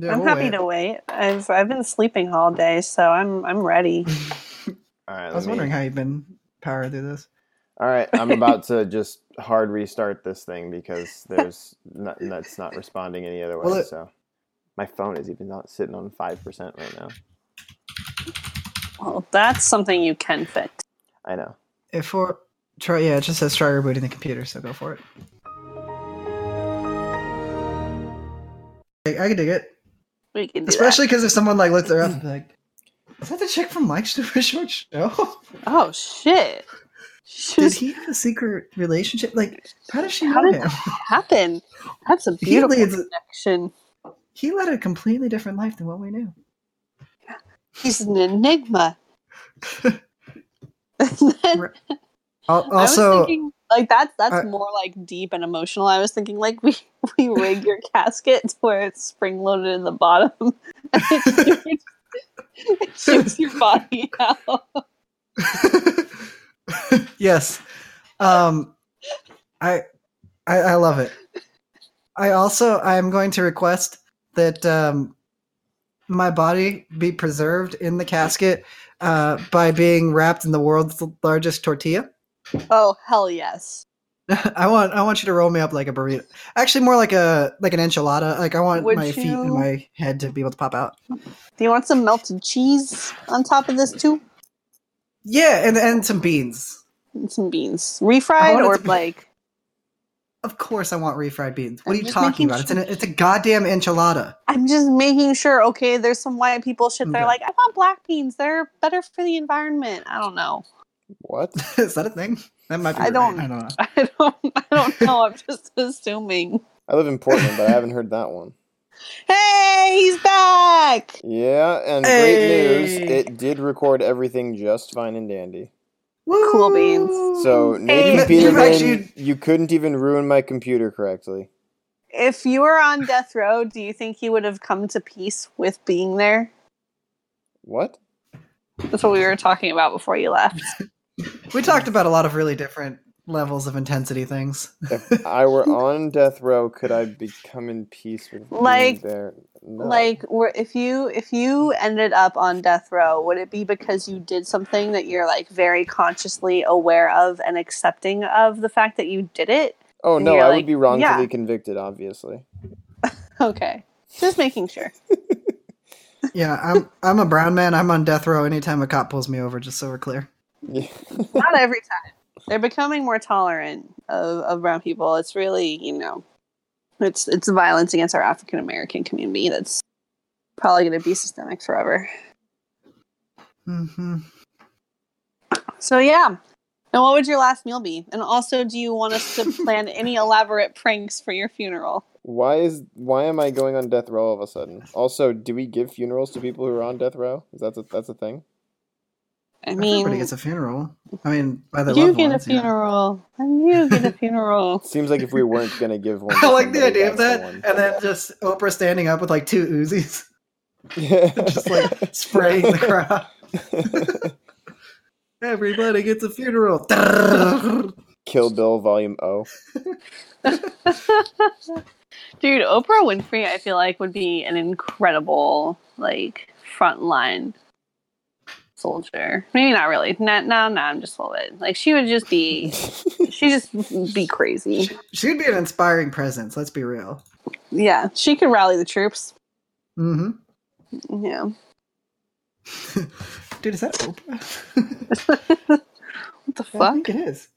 Yeah, I'm we'll happy wait. to wait. I've I've been sleeping all day, so I'm I'm ready. All right, I was me... wondering how you've been powering through this. All right, I'm about to just hard restart this thing because there's not, that's not responding any other way. Well, it... So my phone is even not sitting on five percent right now. Well, that's something you can fix. I know. If for try, yeah, it just says try rebooting the computer, so go for it. I, I can dig it. We can do Especially because if someone like looked her up and be like, is that the chick from Mike's Super Short Show? Oh, shit. Did he have a secret relationship? Like, how does she how know did him? That happen? That's a beautiful he leads, connection. He led a completely different life than what we knew. He's an enigma. Then, also, I was thinking, like that's that's uh, more like deep and emotional. I was thinking like we we rig your casket to where it's spring loaded in the bottom, and it, shoots, it shoots your body out. Yes, um, I, I I love it. I also I'm going to request that um, my body be preserved in the casket. Uh, by being wrapped in the world's largest tortilla. Oh hell yes! I want I want you to roll me up like a burrito. Actually, more like a like an enchilada. Like I want Would my you... feet and my head to be able to pop out. Do you want some melted cheese on top of this too? Yeah, and and some beans. And some beans, refried or be... like. Of course, I want refried beans. What I'm are you talking about? Sure. It's an, it's a goddamn enchilada. I'm just making sure. Okay, there's some white people shit. They're okay. Like, I want black beans. They're better for the environment. I don't know. What is that a thing? That might be. I don't. Right. I don't know. I don't. I don't know. I'm just assuming. I live in Portland, but I haven't heard that one. Hey, he's back. Yeah, and hey. Great news. It did record everything just fine and dandy. Woo! Cool beans. So, Nathan hey, Peterman, actually, you couldn't even ruin my computer correctly. If you were on death row, do you think you would have come to peace with being there? What? That's what we were talking about before you left. We talked about a lot of really different levels of intensity things. If I were on death row, could I become in peace with like, being there? No. Like, if you if you ended up on death row, would it be because you did something that you're like very consciously aware of and accepting of the fact that you did it? Oh and no, I like, would be wrongfully yeah. convicted, obviously. Okay, just making sure. Yeah, I'm I'm a brown man. I'm on death row anytime a cop pulls me over. Just so we're clear. Yeah. Not every time. They're becoming more tolerant of, of brown people. It's really, you know, it's it's violence against our African American community that's probably going to be systemic forever. Mm-hmm. So yeah. And what would your last meal be? And also, do you want us to plan any elaborate pranks for your funeral? Why is why am I going on death row all of a sudden? Also, do we give funerals to people who are on death row? Is that the, that's a thing? I mean, everybody gets a funeral. I mean, by the you get ones, a funeral, yeah. and you get a funeral. Seems like if we weren't gonna give one, I like the idea of that, someone. And then just Oprah standing up with like two Uzis, yeah, just like spraying the crowd. Everybody gets a funeral. Kill Bill, Volume O. Dude, Oprah Winfrey, I feel like would be an incredible like frontline. Soldier, maybe not really. No, no, no. I'm just full of it. Like she would just be, she just be crazy. She, she'd be an inspiring presence. Let's be real. Yeah, she could rally the troops. Mm-hmm. Yeah. Dude, is that Oprah? What the fuck? I think it is.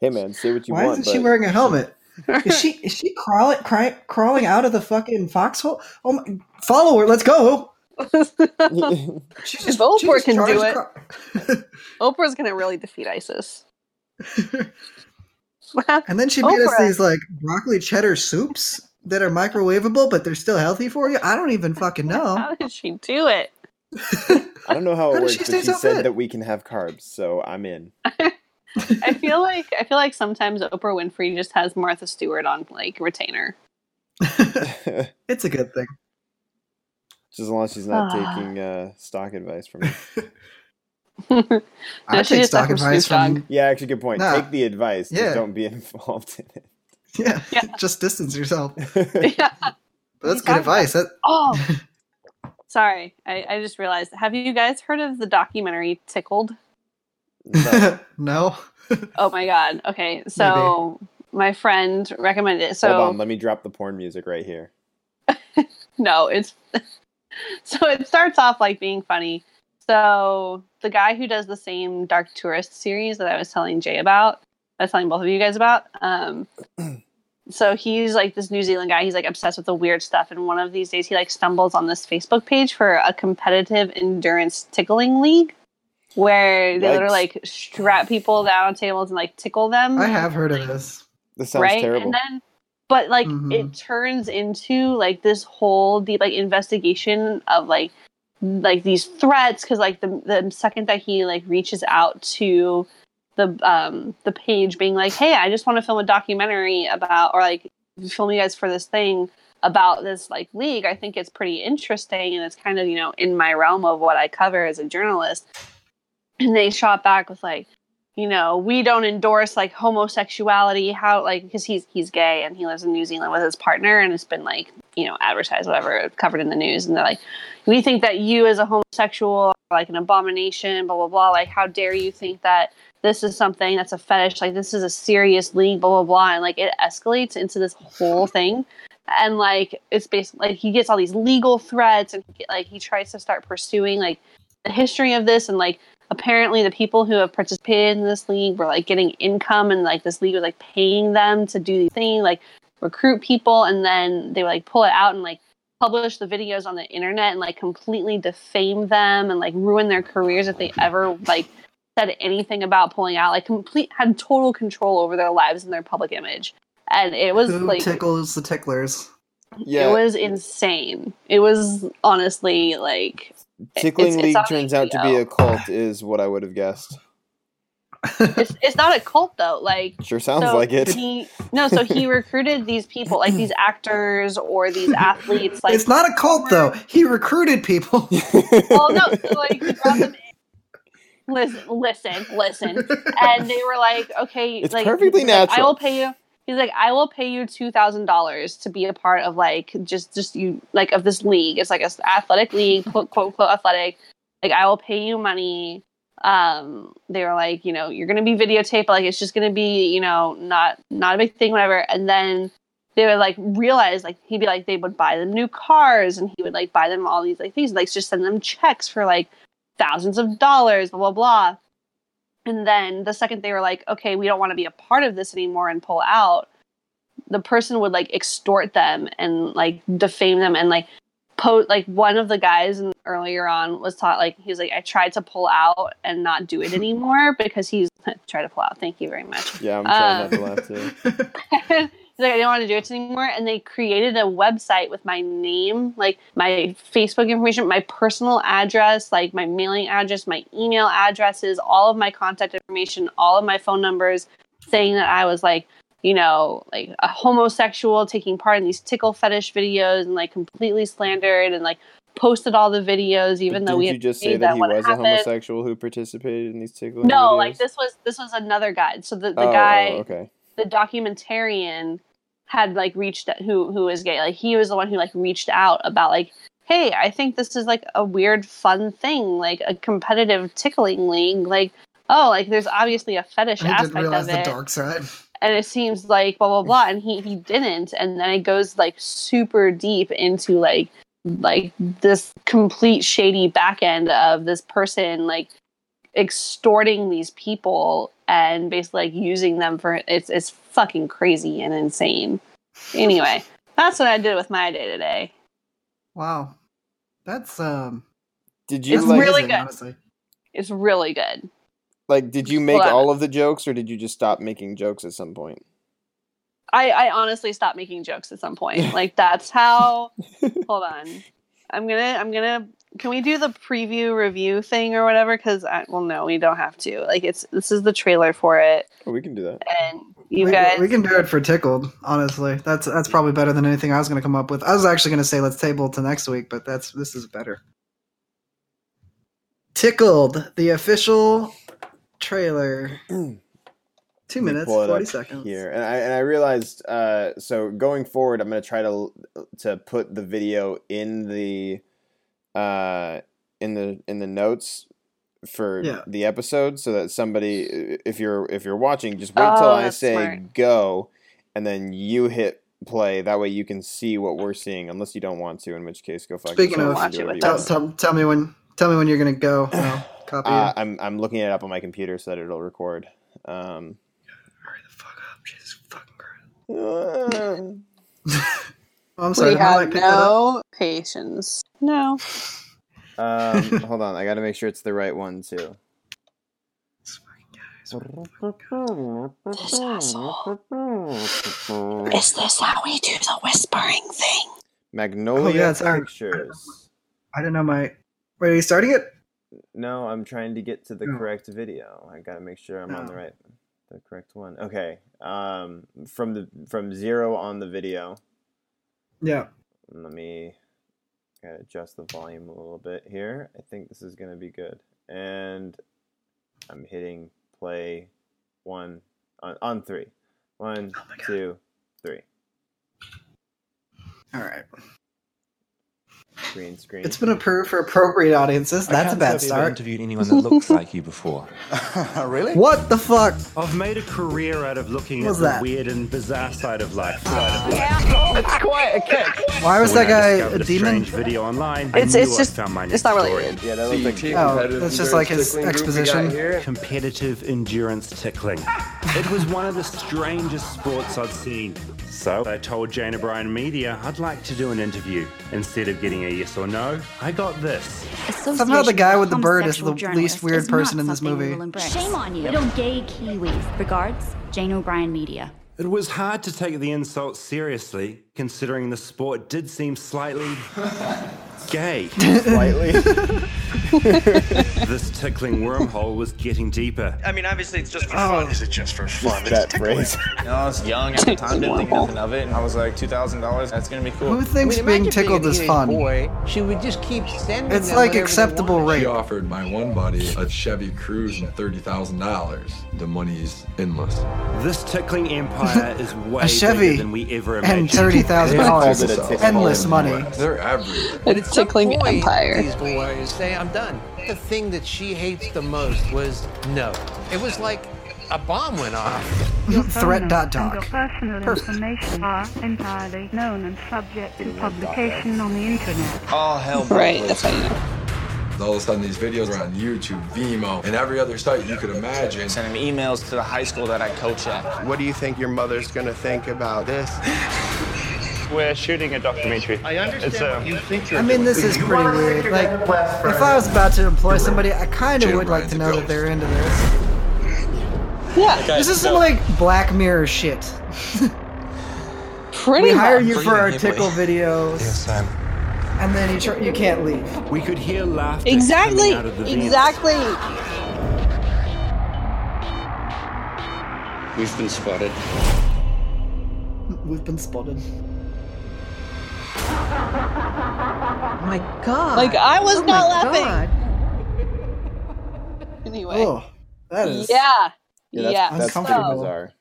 Hey man, say what you Why want. Why isn't but... she wearing a helmet? Is she is she crawling cry, crawling out of the fucking foxhole? Oh my! Follow her. Let's go. She just, if Oprah she can do it, Oprah's gonna really defeat ISIS. And then she made us these like broccoli cheddar soups that are microwavable, but they're still healthy for you. I don't even fucking know. How did she do it? I don't know how it how works, she but she so said fit? That we can have carbs, so I'm in. I feel like I feel like sometimes Oprah Winfrey just has Martha Stewart on like retainer. It's a good thing. Just as long as she's not uh. taking uh, stock advice from me. No, I take stock advice from, from. Yeah, actually, good point. Nah. Take the advice, yeah. Just don't be involved in it. Yeah, yeah. Just distance yourself. Yeah, that's good advice. That... Oh, sorry, I, I just realized. Have you guys heard of the documentary Tickled? No. No. Oh my god. Okay, so maybe. My friend recommended it. So hold on, let me drop the porn music right here. No, it's so it starts off like being funny. So the guy who does the same Dark Tourist series that I was telling Jay about, I was telling both of you guys about. Um, so he's like this New Zealand guy. He's like obsessed with the weird stuff. And one of these days he like stumbles on this Facebook page for a competitive endurance tickling league where they literally like strap people down on tables and like tickle them. I have heard of this. This sounds right? terrible. And then, but like mm-hmm. it turns into like this whole deep like investigation of like, like these threats, because like the the second that he like reaches out to the um the page being like, hey, I just want to film a documentary about, or like film you guys for this thing about this like league, I think it's pretty interesting and it's kind of, you know, in my realm of what I cover as a journalist. And they shot back with like, you know, we don't endorse like homosexuality, how like, because he's he's gay and he lives in New Zealand with his partner and it's been like, you know, advertised, whatever, covered in the news. And they're like, we think that you as a homosexual are like an abomination, blah, blah, blah. Like, how dare you think that this is something that's a fetish? Like, this is a serious league, blah, blah, blah. And like, it escalates into this whole thing. And like, it's basically like he gets all these legal threats and like he tries to start pursuing like the history of this. And like, apparently the people who have participated in this league were like getting income and like this league was like paying them to do the thing. Like, recruit people, and then they would like pull it out and like publish the videos on the internet and like completely defame them and like ruin their careers if they ever like said anything about pulling out. Like, complete had total control over their lives and their public image. And it was Who like tickles the ticklers. Yeah, it was insane. It was honestly like tickling it's, it's league turns out to be a cult is what I would have guessed. it's, it's not a cult though. Like, sure sounds so like it. He, no, so he recruited these people, like these actors or these athletes. Like, it's not a cult though. He recruited people. Well, no, so, like he brought them in. Listen, listen, listen, and they were like, okay, it's like, perfectly natural. Like, I will pay you. He's like, I will pay you two thousand dollars to be a part of like just just you like of this league. It's like an athletic league, quote quote quote athletic. Like, I will pay you money. Um, they were like, you know, you're going to be videotaped. Like, it's just going to be, you know, not, not a big thing, whatever. And then they would like realize, like, he'd be like, they would buy them new cars and he would like buy them all these like things, like just send them checks for like thousands of dollars, blah, blah, blah. And then the second they were like, okay, we don't want to be a part of this anymore and pull out, the person would like extort them and like defame them and like, Po- like one of the guys earlier on was taught like, he was like, I tried to pull out and not do it anymore because he's tried to pull out. Thank you very much. Yeah, I'm trying um, not to laugh too. He's like, I don't want to do it anymore. And they created a website with my name, like my Facebook information, my personal address, like my mailing address, my email addresses, all of my contact information, all of my phone numbers, saying that I was like, you know, like a homosexual taking part in these tickle fetish videos and like completely slandered and like posted all the videos, even but though we had you just say that he was happened. A homosexual who participated in these tickle videos? No, like this was this was another guy. So the, the oh, guy, oh, okay. the documentarian had like reached out, who who is gay. Like, he was the one who like reached out about like, hey, I think this is like a weird fun thing, like a competitive tickling league. Like, oh, like there's obviously a fetish I aspect didn't realize of it. The dark side. And it seems like blah, blah, blah. And he, he didn't. And then it goes like super deep into like, like this complete shady back end of this person, like extorting these people and basically like using them for it's, it's fucking crazy and insane. Anyway, that's what I did with my day today. Wow. That's, um, did you, it's like, really good. Honestly. It's really good. Like, did you make well, all of the jokes, or did you just stop making jokes at some point? I, I honestly stopped making jokes at some point. Like, that's how... Hold on. I'm gonna... I'm gonna... Can we do the preview review thing or whatever? Because, well, no, we don't have to. Like, it's this is the trailer for it. Oh, we can do that. And you we, guys... We can do it for Tickled, honestly. That's that's probably better than anything I was going to come up with. I was actually going to say let's table it to next week, but that's this is better. Tickled, the official trailer. Two minutes, forty seconds. Here. And I and I realized, uh, so going forward, I'm going to try to to put the video in the... Uh, in the in the notes for yeah. the episode, so that somebody, if you're if you're watching, just wait oh, till I say smart. go, and then you hit play. That way, you can see what we're seeing. Unless you don't want to, in which case, go fuck. Speaking of, watch it tell, tell, tell me when tell me when you're gonna go. I'll copy uh, I'm I'm looking it up on my computer so that it'll record. Um, yeah, hurry the fuck up, Jesus fucking Christ. I'm sorry, we have no patience. No. Um, hold on, I gotta make sure it's the right one too. This asshole. Is this how we do the whispering thing? Magnolia oh, yeah, it's Pictures. Our... I don't know my. Wait, are you starting it? No, I'm trying to get to the no. correct video. I gotta make sure I'm no. on the right, the correct one. Okay. Um, from the from zero on the video. Yeah. Let me gotta adjust the volume a little bit here. I think this is gonna be good. And I'm hitting play one on, on three. One, oh two, three. All right. Green screen. It's been approved for appropriate audiences. That's a bad start. I've interviewed anyone that looks like you before. Really? What the fuck? I've made a career out of looking what at the that? weird and bizarre side of life. Side of life. Oh, it's quite a kick. Why was when that guy a demon? Video online, it's it's just it's not really weird. Yeah, that looks like oh, that's just like his exposition. Competitive endurance tickling. It was one of the strangest sports I'd seen. So I told Jane O'Brien Media I'd like to do an interview. Instead of getting a yes or no, I got this. Somehow the guy with the bird is the least weird person in this movie. Shame on you, little gay Kiwis. Regards, Jane O'Brien Media. It was hard to take the insult seriously, considering the sport did seem slightly gay. Slightly. This tickling wormhole was getting deeper. I mean, obviously, it's just for fun. Oh, is it just for fun? That phrase. You know, I was young at the time, didn't think nothing of it, and I was like, two thousand dollars, that's gonna be cool. Who thinks I mean, being tickled being is fun? Boy, she would just keep sending. It's like acceptable rate. She offered my one buddy a Chevy Cruze and thirty thousand dollars. The money's endless. This tickling empire is way bigger than we ever imagined. And thirty thousand dollars, endless money. They're everywhere. And it's tickling empire. These boys say, I'm done. The thing that she hates the most was no. It was like a bomb went off. Threat dot doc. Your personal Perfect. information are entirely known and subject to publication on the internet. All hell breaks. Right, that's how you know. All of a sudden, these videos are on YouTube, Vimeo, and every other site you could imagine. Sending emails to the high school that I coach at. What do you think your mother's going to think about this? We're shooting a documentary. I understand it's, um, you think you're I mean, this is pretty weird. Like, if I was about to employ somebody, I kind of would like to know that they're into this. Yeah. Okay, this is so. some, like, Black Mirror shit. Pretty much. We hire you for our tickle videos. Yes, I'm... And then you, tr- you can't leave. We could hear laughter exactly. out of the Exactly. Exactly. We've been spotted. We've been spotted. Oh my god. Like, I was oh not laughing. Anyway. Oh, that is. Yeah. Yeah. That's, yeah. that's so, pretty bizarre.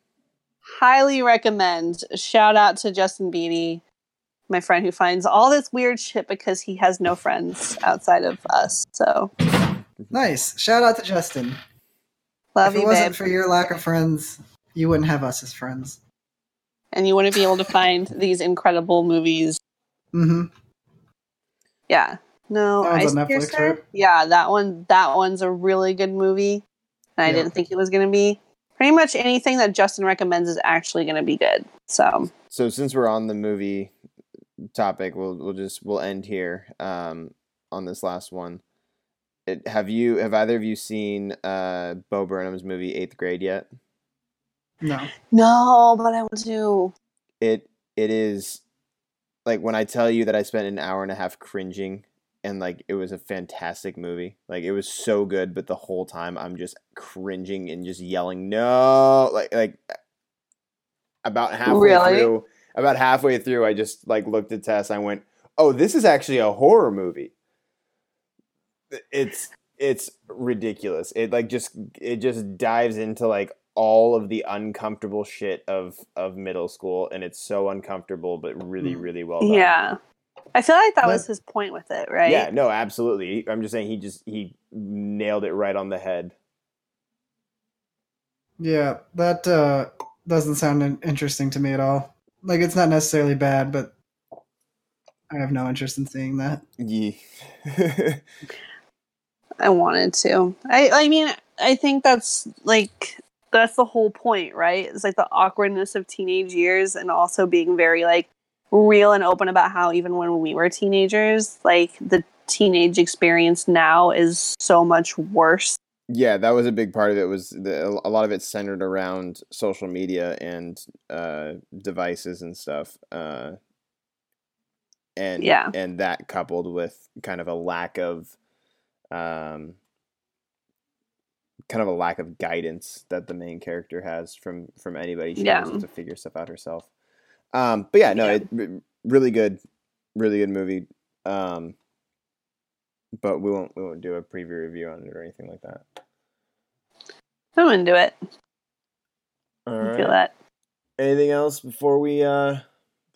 Highly recommend. Shout out to Justin Beatty, my friend who finds all this weird shit because he has no friends outside of us. So. Nice. Shout out to Justin. Love if you, If it wasn't babe. for your lack of friends, you wouldn't have us as friends. And you wouldn't be able to find these incredible movies. Mm-hmm. Yeah. No. That one's on Netflix, right? Yeah, that one. That one's a really good movie. And I yeah. didn't think it was going to be. Pretty much anything that Justin recommends is actually going to be good. So. So since we're on the movie topic, we'll we'll just we'll end here um, on this last one. It, have you? Have either of you seen uh, Bo Burnham's movie Eighth Grade yet? No. No, but I want to. It it is like when I tell you that I spent an hour and a half cringing, and like it was a fantastic movie. Like it was so good, but the whole time I'm just cringing and just yelling no. Like like about halfway really? through, about halfway through, I just like looked at Tess. I went, "Oh, this is actually a horror movie." It's it's ridiculous. It like just it just dives into like all of the uncomfortable shit of of middle school, and it's so uncomfortable, but really, really well done. Yeah, I feel like that but, was his point with it, right? Yeah, no, absolutely. I'm just saying he just he nailed it right on the head. Yeah, that uh, doesn't sound interesting to me at all. Like it's not necessarily bad, but I have no interest in seeing that. Yeah. I wanted to. I I mean, I think that's like that's the whole point, right? It's like the awkwardness of teenage years and also being very like real and open about how even when we were teenagers, like the teenage experience now is so much worse. Yeah, that was a big part of it. Was the, a lot of it centered around social media and uh, devices and stuff. Uh, and yeah. and that coupled with kind of a lack of um kind of a lack of guidance that the main character has from from anybody. She yeah. has to figure stuff out herself. Um, but yeah, no, yeah. It, really good, really good movie. Um, but we won't we won't do a preview review on it or anything like that. I wouldn't do it. All right. I feel that. Anything else before we uh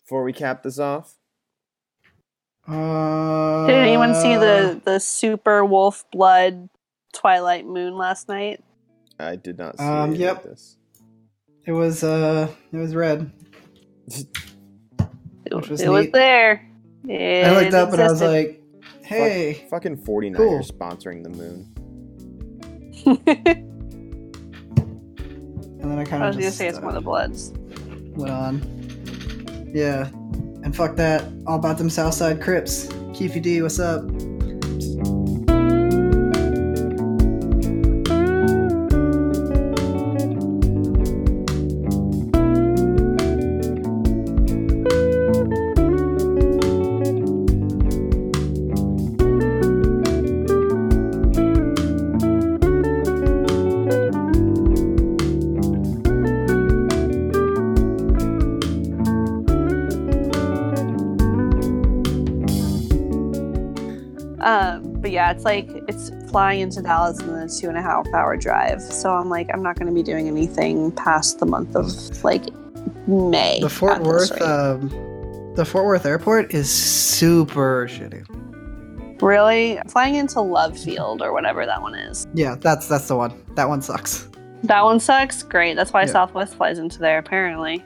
before we cap this off? Uh, Did anyone see the, the super wolf blood Twilight Moon last night? I did not see um, any yep. of this. It was uh, it was red. It was, it was there. It I looked up existed. and I was like, "Hey, Fuck, fucking forty-niners cool. sponsoring the moon." And then I kind of I was just, gonna say it's uh, one of the bloods. Went on, yeah. And fuck that. All about them Southside Crips. Keefy D, what's up? It's like it's flying into Dallas and then a two and a half hour drive. So I'm like, I'm not going to be doing anything past the month of like May. The Fort Worth, um, the Fort Worth airport is super shitty. Really? I'm flying into Love Field or whatever that one is. Yeah, that's that's the one. That one sucks. That one sucks? Great. That's why yeah. Southwest flies into there apparently.